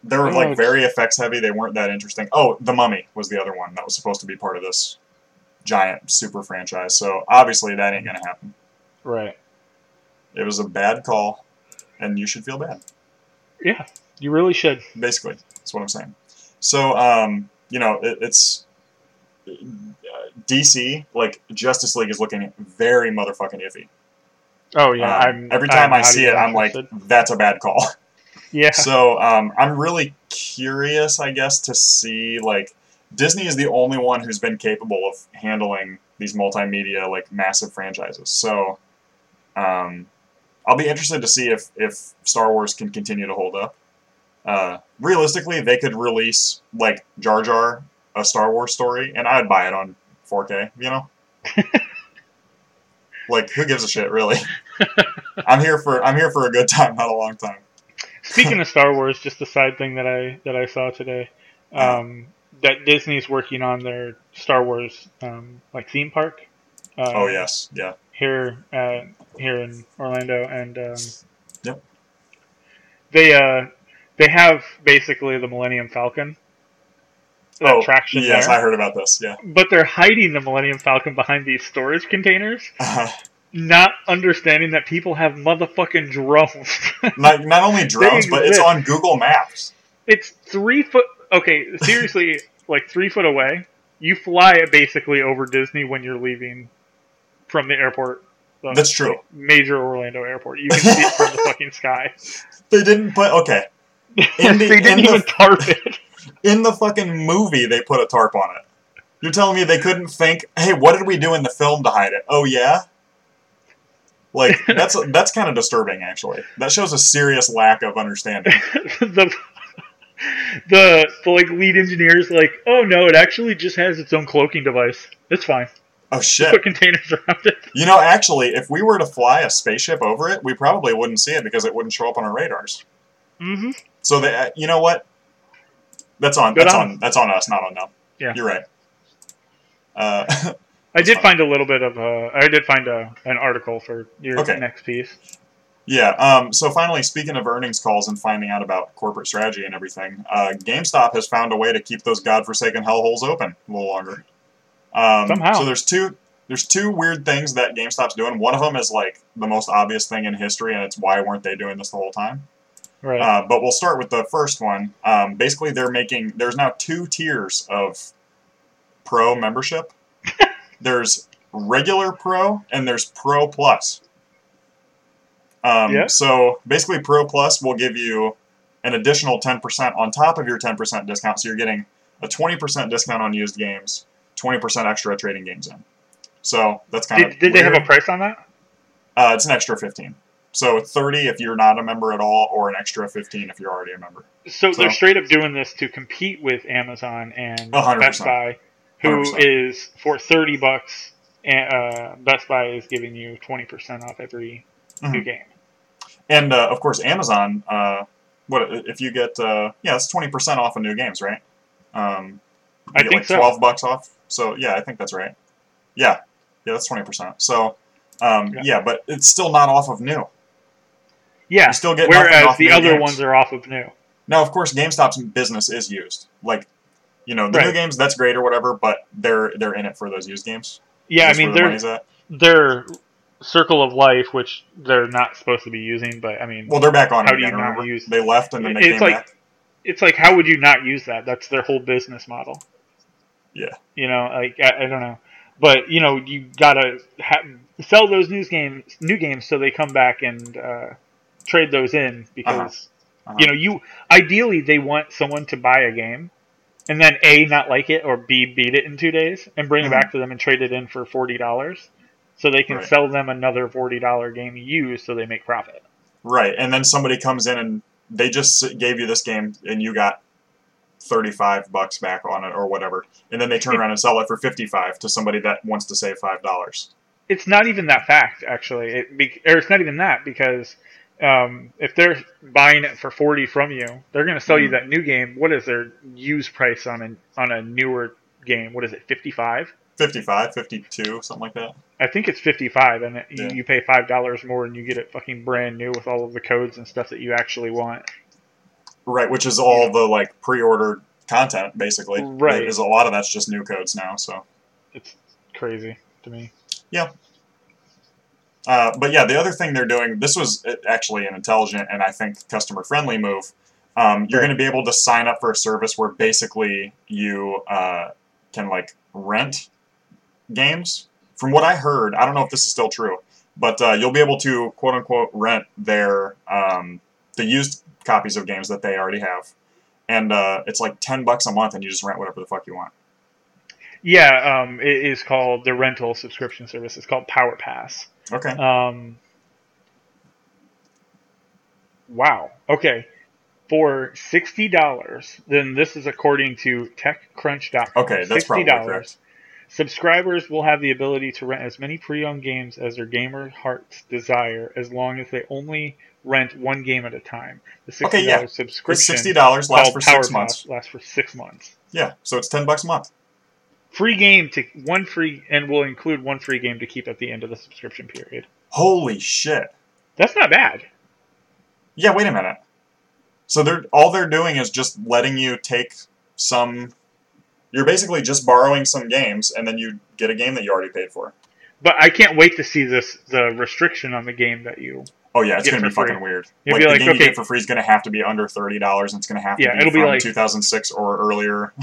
they were like know, very effects heavy. They weren't that interesting. Oh, The Mummy was the other one that was supposed to be part of this giant super franchise. So obviously that ain't gonna happen. Right. It was a bad call, and you should feel bad. Yeah, you really should. Basically, that's what I'm saying. So, um, you know, it, it's uh, D C, like Justice League is looking very motherfucking iffy. Oh yeah, um, I'm, every time I'm I see it, I'm interested. Like, that's a bad call. Yeah. So um, I'm really curious, I guess, to see like Disney is the only one who's been capable of handling these multimedia like massive franchises. So. Um, I'll be interested to see if, if Star Wars can continue to hold up. Uh, realistically, they could release, like, Jar Jar, a Star Wars story, and I'd buy it on four K, you know? Like, who gives a shit, really? I'm here for I'm here for a good time, not a long time. Speaking of Star Wars, just a side thing that I that I saw today, um, that Disney's working on their Star Wars, um, like, theme park. Uh, oh, yes, yeah. Here, uh, here in Orlando, and um, yep. they uh, they have basically the Millennium Falcon oh, attraction. Yes, there. I heard about this. Yeah, but they're hiding the Millennium Falcon behind these storage containers, uh-huh. not understanding that people have motherfucking drones. not not only drones, but it's on Google Maps. It's three foot. Okay, seriously, like three foot away. You fly it basically over Disney when you're leaving. From the airport. The That's true. Major Orlando airport. You can see it from the fucking sky. They didn't put... Okay. The, they didn't even the, tarp it. In the fucking movie, they put a tarp on it. You're telling me they couldn't think, hey, what did we do in the film to hide it? Oh, yeah? Like, that's that's kind of disturbing, actually. That shows a serious lack of understanding. the, the, the, like, lead engineer's like, oh, no, it actually just has its own cloaking device. It's fine. Oh, shit. Put containers around it. You know, actually, if we were to fly a spaceship over it, we probably wouldn't see it because it wouldn't show up on our radars. Mm-hmm. So, they, uh, you know what? That's on that's on. on that's on us, not on them. Yeah. You're right. Uh, I did funny. find a little bit of a... I did find a, an article for your okay. next piece. Yeah. Um, so, finally, speaking of earnings calls and finding out about corporate strategy and everything, uh, GameStop has found a way to keep those godforsaken hellholes open a little longer. Um, Somehow. So there's two there's two weird things that GameStop's doing. One of them is like the most obvious thing in history, and it's why weren't they doing this the whole time? Right. Uh, but we'll start with the first one. Um, basically, they're making... There's now two tiers of Pro membership. There's regular Pro, and there's Pro Plus. Um, yeah. So, basically, Pro Plus will give you an additional ten percent on top of your ten percent discount. So, you're getting a twenty percent discount on used games, twenty percent extra trading games in. So, that's kind did, of Did weird. They have a price on that? Uh, it's an extra fifteen. So thirty if you're not a member at all, or an extra fifteen if you're already a member. So, so they're straight up doing this to compete with Amazon and one hundred percent Best Buy, who one hundred percent is for thirty bucks. Uh, Best Buy is giving you twenty percent off every mm-hmm. new game. And uh, of course, Amazon. Uh, what if you get? Uh, yeah, it's twenty percent off of new games, right? Um, you I get think like so. Twelve bucks off. So yeah, I think that's right. Yeah, yeah, that's twenty percent. So um, yeah. yeah, but it's still not off of new. Yeah, you still get whereas off the other games. Ones are off of new. Now, of course, GameStop's business is used. Like, you know, the right. new games, that's great or whatever, but they're they're in it for those used games. Yeah, I mean, the their Circle of Life, which they're not supposed to be using, but I mean... Well, they're back on how it do again, you not remember? Use, they left and then they it's came like, back. It's like, how would you not use that? That's their whole business model. Yeah. You know, like, I, I don't know. But, you know, you gotta ha- sell those news game, new games so they come back and... Uh, trade those in because uh-huh. Uh-huh. you know you ideally they want someone to buy a game and then A, not like it, or B, beat it in two days and bring mm-hmm. it back to them and trade it in for forty dollars so they can right. sell them another forty dollars game used so they make profit. Right. And then somebody comes in and they just gave you this game and you got thirty-five bucks back on it or whatever, and then they turn it, around and sell it for fifty-five to somebody that wants to save five dollars. It's not even that fact actually. It be, or it's not even that because Um, if they're buying it for forty from you, they're going to sell mm. you that new game. What is their use price on a on a newer game? What is it, fifty-five? fifty-five, fifty-two, something like that. I think it's fifty-five, and yeah. you, you pay five dollars more, and you get it fucking brand new with all of the codes and stuff that you actually want. Right, which is all yeah. the like pre-ordered content, basically. Right. There's a lot of that's just new codes now, so. It's crazy to me. Yeah. Uh, but yeah, the other thing they're doing, this was actually an intelligent and I think customer-friendly move. Um, you're right. going to be able to sign up for a service where basically you uh, can like rent games. From what I heard, I don't know if this is still true, but uh, you'll be able to quote-unquote rent their um, the used copies of games that they already have. And uh, it's like ten bucks a month and you just rent whatever the fuck you want. Yeah, um, it is called the rental subscription service. It's called Power Pass. Okay. Um, wow. Okay. For sixty dollars, then this is according to TechCrunch dot com. Okay, that's probably correct. Subscribers will have the ability to rent as many pre-owned games as their gamer hearts desire, as long as they only rent one game at a time. The sixty dollars okay, yeah. subscription the sixty dollars lasts for six months. Lasts for six months. Yeah, so it's ten bucks a month. Free game to one free, and we'll include one free game to keep at the end of the subscription period. Holy shit! That's not bad. Yeah, wait a minute. So they're all they're doing is just letting you take some. You're basically just borrowing some games, and then you get a game that you already paid for. But I can't wait to see this the restriction on the game that you. Oh yeah, it's gonna be free. Fucking weird. Like, be like the game okay. you get for free is gonna have to be under thirty dollars, and it's gonna have to yeah, be it'll from be like, two thousand six or earlier.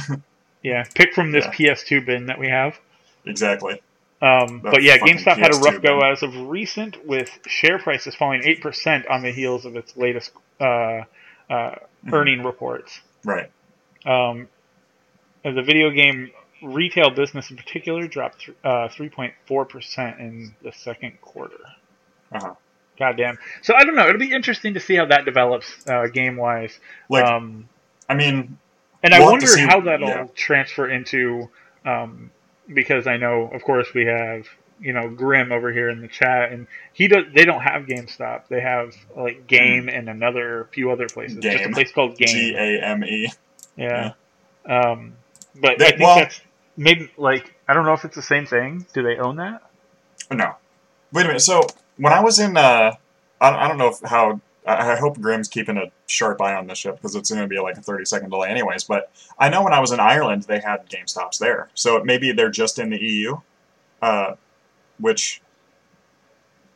Yeah, pick from this yeah. P S two bin that we have. Exactly. Um, but yeah, GameStop P S two had a rough go bin. As of recent, with share prices falling eight percent on the heels of its latest uh, uh, mm-hmm. earning reports. Right. Um, the video game retail business in particular dropped th- uh, three point four percent in the second quarter. Uh-huh. Goddamn. So I don't know. It'll be interesting to see how that develops uh, game-wise. Like, um, I mean... And we'll I wonder see, how that'll yeah. transfer into, um, because I know, of course, we have, you know, Grimm over here in the chat, and he does. They don't have GameStop. They have, like, Game mm. and another few other places. Game. Just a place called Game. G A M E. Yeah. yeah. Um, but they, I think well, that's maybe, like, I don't know if it's the same thing. Do they own that? No. Wait a minute. So, when I was in, uh, I, I don't know if how... I hope Grimm's keeping a sharp eye on this ship because it's going to be like a thirty-second delay anyways. But I know when I was in Ireland, they had GameStops there. So maybe they're just in the E U, uh, which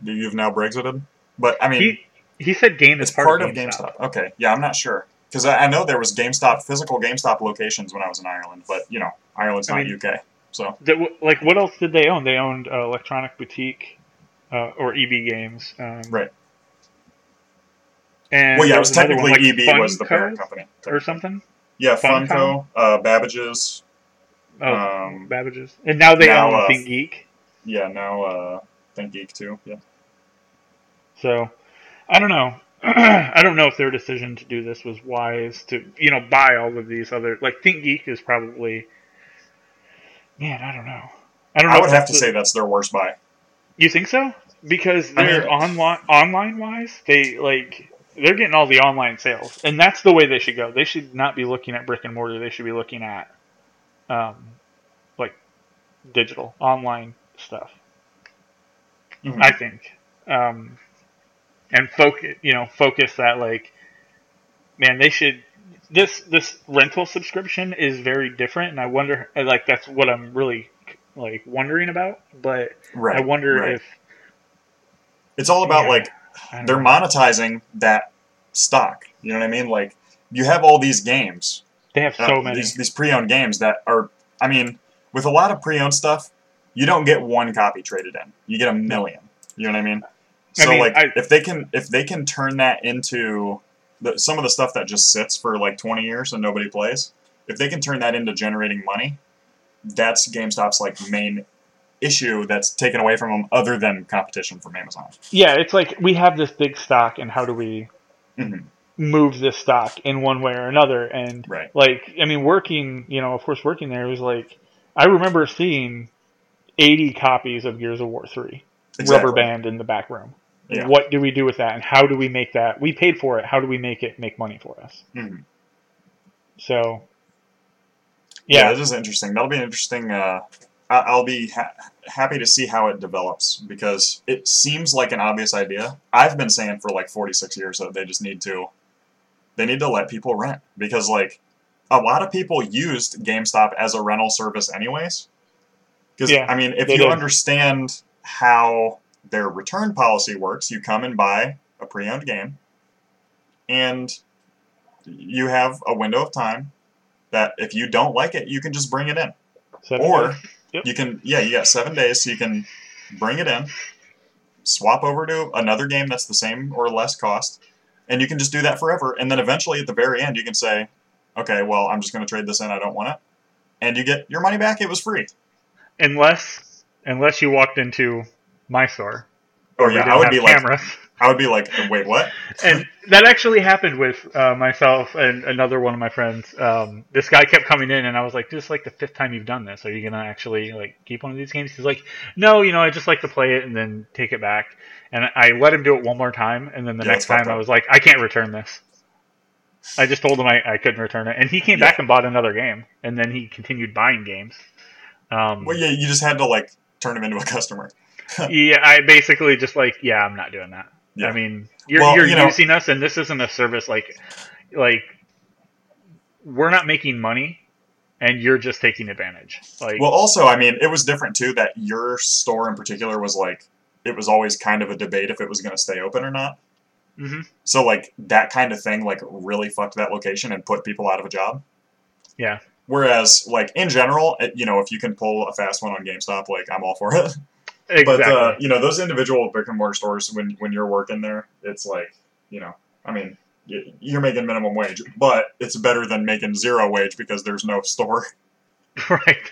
you've now Brexited. But, I mean... He, He said game is part, part of GameStop. GameStop. Okay, yeah, I'm not sure. Because I, I know there was GameStop, physical GameStop locations when I was in Ireland, but, you know, Ireland's I not mean, U K, so. They, like, what else did they own? They owned uh, Electronic Boutique uh, or E B Games. Um, right. And well, yeah, it was, was technically like E B Funko was the parent company. Or something? Yeah, Funko, Funko uh, Babbage's. Oh, um, Babbage's. And now they now, own uh, Think Geek. Yeah, now uh, Think Geek, too, yeah. So, I don't know. I don't know if their decision to do this was wise to, you know, buy all of these other... Like, ThinkGeek is probably... Man, I don't know. I don't know. I would have to the, say that's their worst buy. You think so? Because they're I mean, onli- online-wise, they, like... They're getting all the online sales. And that's the way they should go. They should not be looking at brick and mortar. They should be looking at, um, like, digital, online stuff. Mm-hmm. I think. Um... And focus, you know, focus that, like, man, they should, this this rental subscription is very different, and I wonder, like, that's what I'm really, like, wondering about, but right, I wonder right. if... It's all about, yeah, like, they're know. monetizing that stock, you know what I mean? Like, you have all these games. They have so uh, many. These, these pre-owned games that are, I mean, with a lot of pre-owned stuff, you don't get one copy traded in. You get a million, you know what I mean? So I mean, like I, if they can if they can turn that into the, some of the stuff that just sits for like twenty years and nobody plays, if they can turn that into generating money, that's GameStop's like main issue that's taken away from them, other than competition from Amazon. Yeah, it's like we have this big stock, and how do we mm-hmm. move this stock in one way or another? And right. like I mean, working you know, of course, working there was like I remember seeing eighty copies of Gears of War three exactly. rubber band in the back room. Yeah. What do we do with that, and how do we make that? We paid for it. How do we make it make money for us? Mm-hmm. So, yeah. yeah, this is interesting. That'll be an interesting. Uh, I'll be ha- happy to see how it develops, because it seems like an obvious idea. I've been saying for like forty-six years that they just need to, they need to let people rent, because like a lot of people used GameStop as a rental service anyways. Because yeah, I mean, if you did. understand how their return policy works, you come and buy a pre-owned game, and you have a window of time that if you don't like it, you can just bring it in. Seven or yep. you can, yeah, you got seven days, so you can bring it in, swap over to another game that's the same or less cost, and you can just do that forever. And then eventually at the very end, you can say, okay, well, I'm just going to trade this in. I don't want it. And you get your money back. It was free. Unless, unless you walked into... my store. Oh yeah, I would be cameras. like, I would be like, wait, what? And that actually happened with uh, myself and another one of my friends. Um, this guy kept coming in, and I was like, this is like the fifth time you've done this. Are you gonna actually like keep one of these games? He's like, no, you know, I just like to play it and then take it back. And I let him do it one more time, and then the yeah, next time I was like, I can't return this. I just told him I, I couldn't return it, and he came yeah. back and bought another game, and then he continued buying games. Um, well, yeah, you just had to like turn him into a customer. yeah, I basically just like, yeah, I'm not doing that. Yeah. I mean, you're, well, you're you know, using us, and this isn't a service like, like we're not making money, and you're just taking advantage. Like, well, also, I mean, it was different too that your store in particular was like, it was always kind of a debate if it was going to stay open or not. Mm-hmm. So like that kind of thing, like really fucked that location and put people out of a job. Yeah. Whereas like in general, you know, if you can pull a fast one on GameStop, like I'm all for it. Exactly. But, uh, you know, those individual brick and mortar stores, when, when you're working there, it's like, you know, I mean, you're making minimum wage, but it's better than making zero wage because there's no store. Right.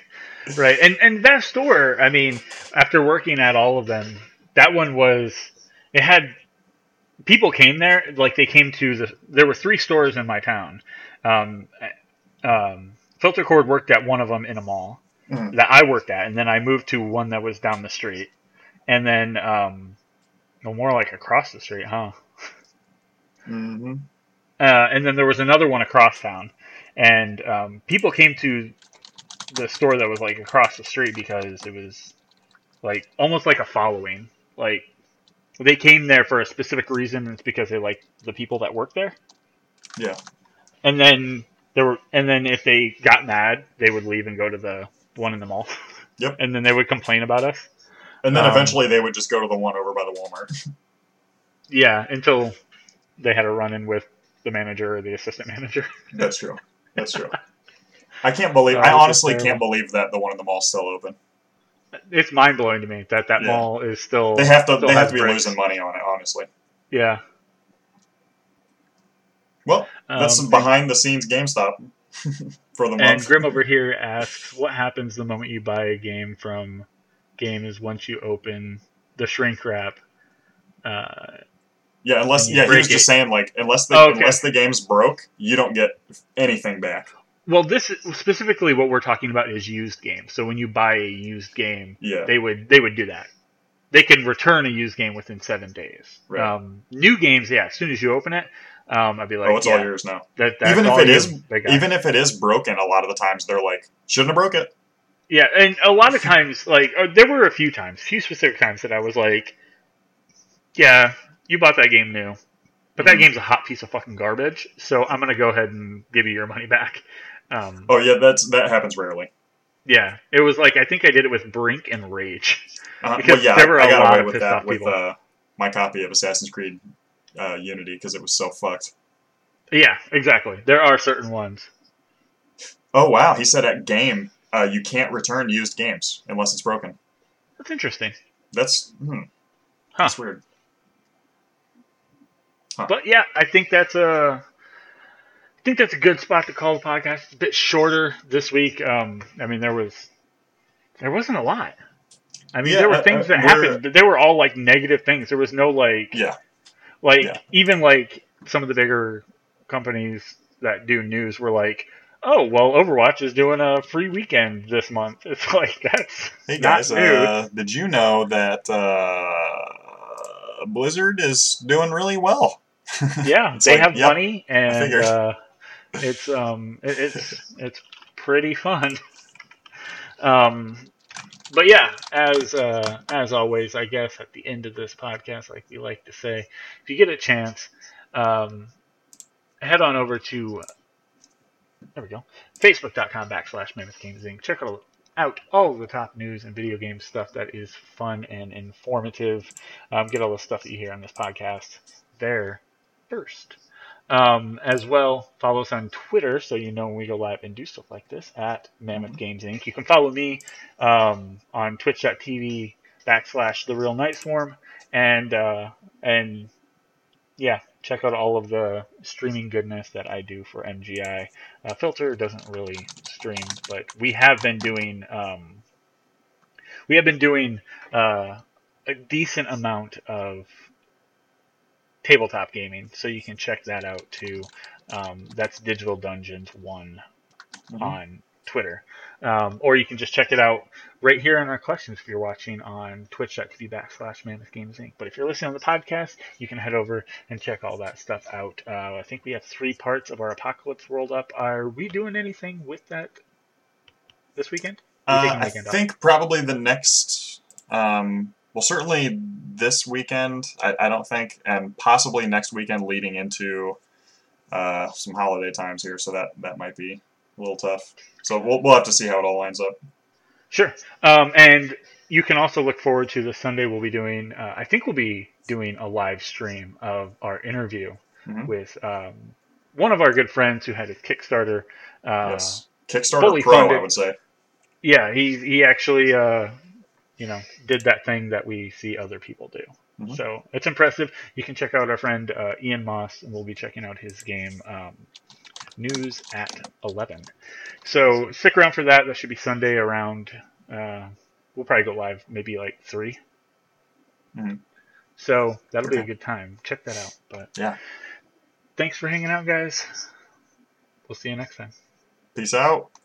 Right. And, and that store, I mean, after working at all of them, that one was, it had, people came there, like they came to the, there were three stores in my town. Um, um, Filtercord worked at one of them in a mall. Mm-hmm. That I worked at, and then I moved to one that was down the street, and then um, no more like across the street, huh? Mm-hmm. Uh, and then there was another one across town, and um, people came to the store that was like across the street because it was like almost like a following. Like they came there for a specific reason, and it's because they liked the people that worked there. Yeah. And then there were, and then if they got mad, they would leave and go to the one in the mall. Yep. And then they would complain about us. And then um, eventually they would just go to the one over by the Walmart. Yeah, until they had a run-in with the manager or the assistant manager. That's true. That's true. I can't believe, uh, I honestly can't believe that the one in the mall's still open. It's mind-blowing to me that that yeah. mall is still... They have to, they have to be losing money on it, honestly. Yeah. Well, that's um, some behind-the-scenes GameStop for the month. And Grim over here asks, what happens the moment you buy a game from Games once you open the shrink wrap? Uh, yeah, unless yeah, he was it. just saying, like, unless the, oh, okay. unless the game's broke, you don't get anything back. Well, this is, specifically what we're talking about is used games. So when you buy a used game, yeah. they would they would do that. They can return a used game within seven days. Right. Um, new games, yeah, as soon as you open it, um, I'd be like, oh, it's yeah, all yours now. That, that's even if it is, even if it is broken, a lot of the times they're like, shouldn't have broke it. Yeah, and a lot of times, like, there were a few times, a few specific times that I was like, yeah, you bought that game new, but that mm-hmm. game's a hot piece of fucking garbage, so I'm going to go ahead and give you your money back. Um, oh, yeah, that's that happens rarely. Yeah, it was like, I think I did it with Brink and Rage. Uh, because well, yeah, there were a I got lot away with of that with uh, my copy of Assassin's Creed uh, Unity, because it was so fucked. Yeah, exactly. There are certain ones. Oh, wow, he said at game... Uh, you can't return used games unless it's broken. That's interesting. That's hmm. Huh. That's weird. Huh. But yeah, I think that's a, I think that's a good spot to call the podcast. It's a bit shorter this week. Um, I mean, there was, there wasn't a lot. I mean, yeah, there were things uh, uh, that happened, but they were all like negative things. There was no like, yeah, like yeah. even like some of the bigger companies that do news were like, oh, well, Overwatch is doing a free weekend this month. It's like, that's Hey, guys, not new. Uh, did you know that uh, Blizzard is doing really well? Yeah, they like, have yep, money, and uh, it's um, it, it's it's pretty fun. Um, but yeah, as uh, as always, I guess at the end of this podcast, like we like to say, if you get a chance, um, head on over to... There we go. Facebook.com backslash Mammoth Games Incorporated. Check out all of the top news and video game stuff that is fun and informative. Um, get all the stuff that you hear on this podcast there first. Um, as well, follow us on Twitter so you know when we go live and do stuff like this at Mammoth Games Incorporated. You can follow me um, on twitch.tv backslash The Real Nightswarm. And, uh, and yeah. Check out all of the streaming goodness that I do for M G I. Uh, Filter doesn't really stream, but we have been doing um, we have been doing uh, a decent amount of tabletop gaming, so you can check that out too. Um, that's Digital Dungeons one mm-hmm. on Twitter, um, or you can just check it out right here in our collections if you're watching on twitch.tv backslash Mammoth Games Incorporated. But if you're listening on the podcast, you can head over and check all that stuff out. Uh, I think we have three parts of our Apocalypse World up. Are we doing anything with that this weekend? Uh, I weekend think off? probably the next, um, well, certainly this weekend, I, I don't think, and possibly next weekend leading into uh, some holiday times here, so that, that might be a little tough. So we'll, we'll have to see how it all lines up. Sure. Um, and you can also look forward to the Sunday we'll be doing, uh, I think we'll be doing a live stream of our interview mm-hmm. with um, one of our good friends who had a Kickstarter. Uh, yes. Kickstarter Pro, funded. I would say. Yeah, he he actually uh, you know, did that thing that we see other people do. Mm-hmm. So it's impressive. You can check out our friend uh, Ian Moss, and we'll be checking out his game um news at eleven. So stick around for that. That should be Sunday around, uh, we'll probably go live maybe like three. Mm-hmm. So that'll okay. be a good time. Check that out. But yeah, thanks for hanging out, guys. We'll see you next time. Peace out.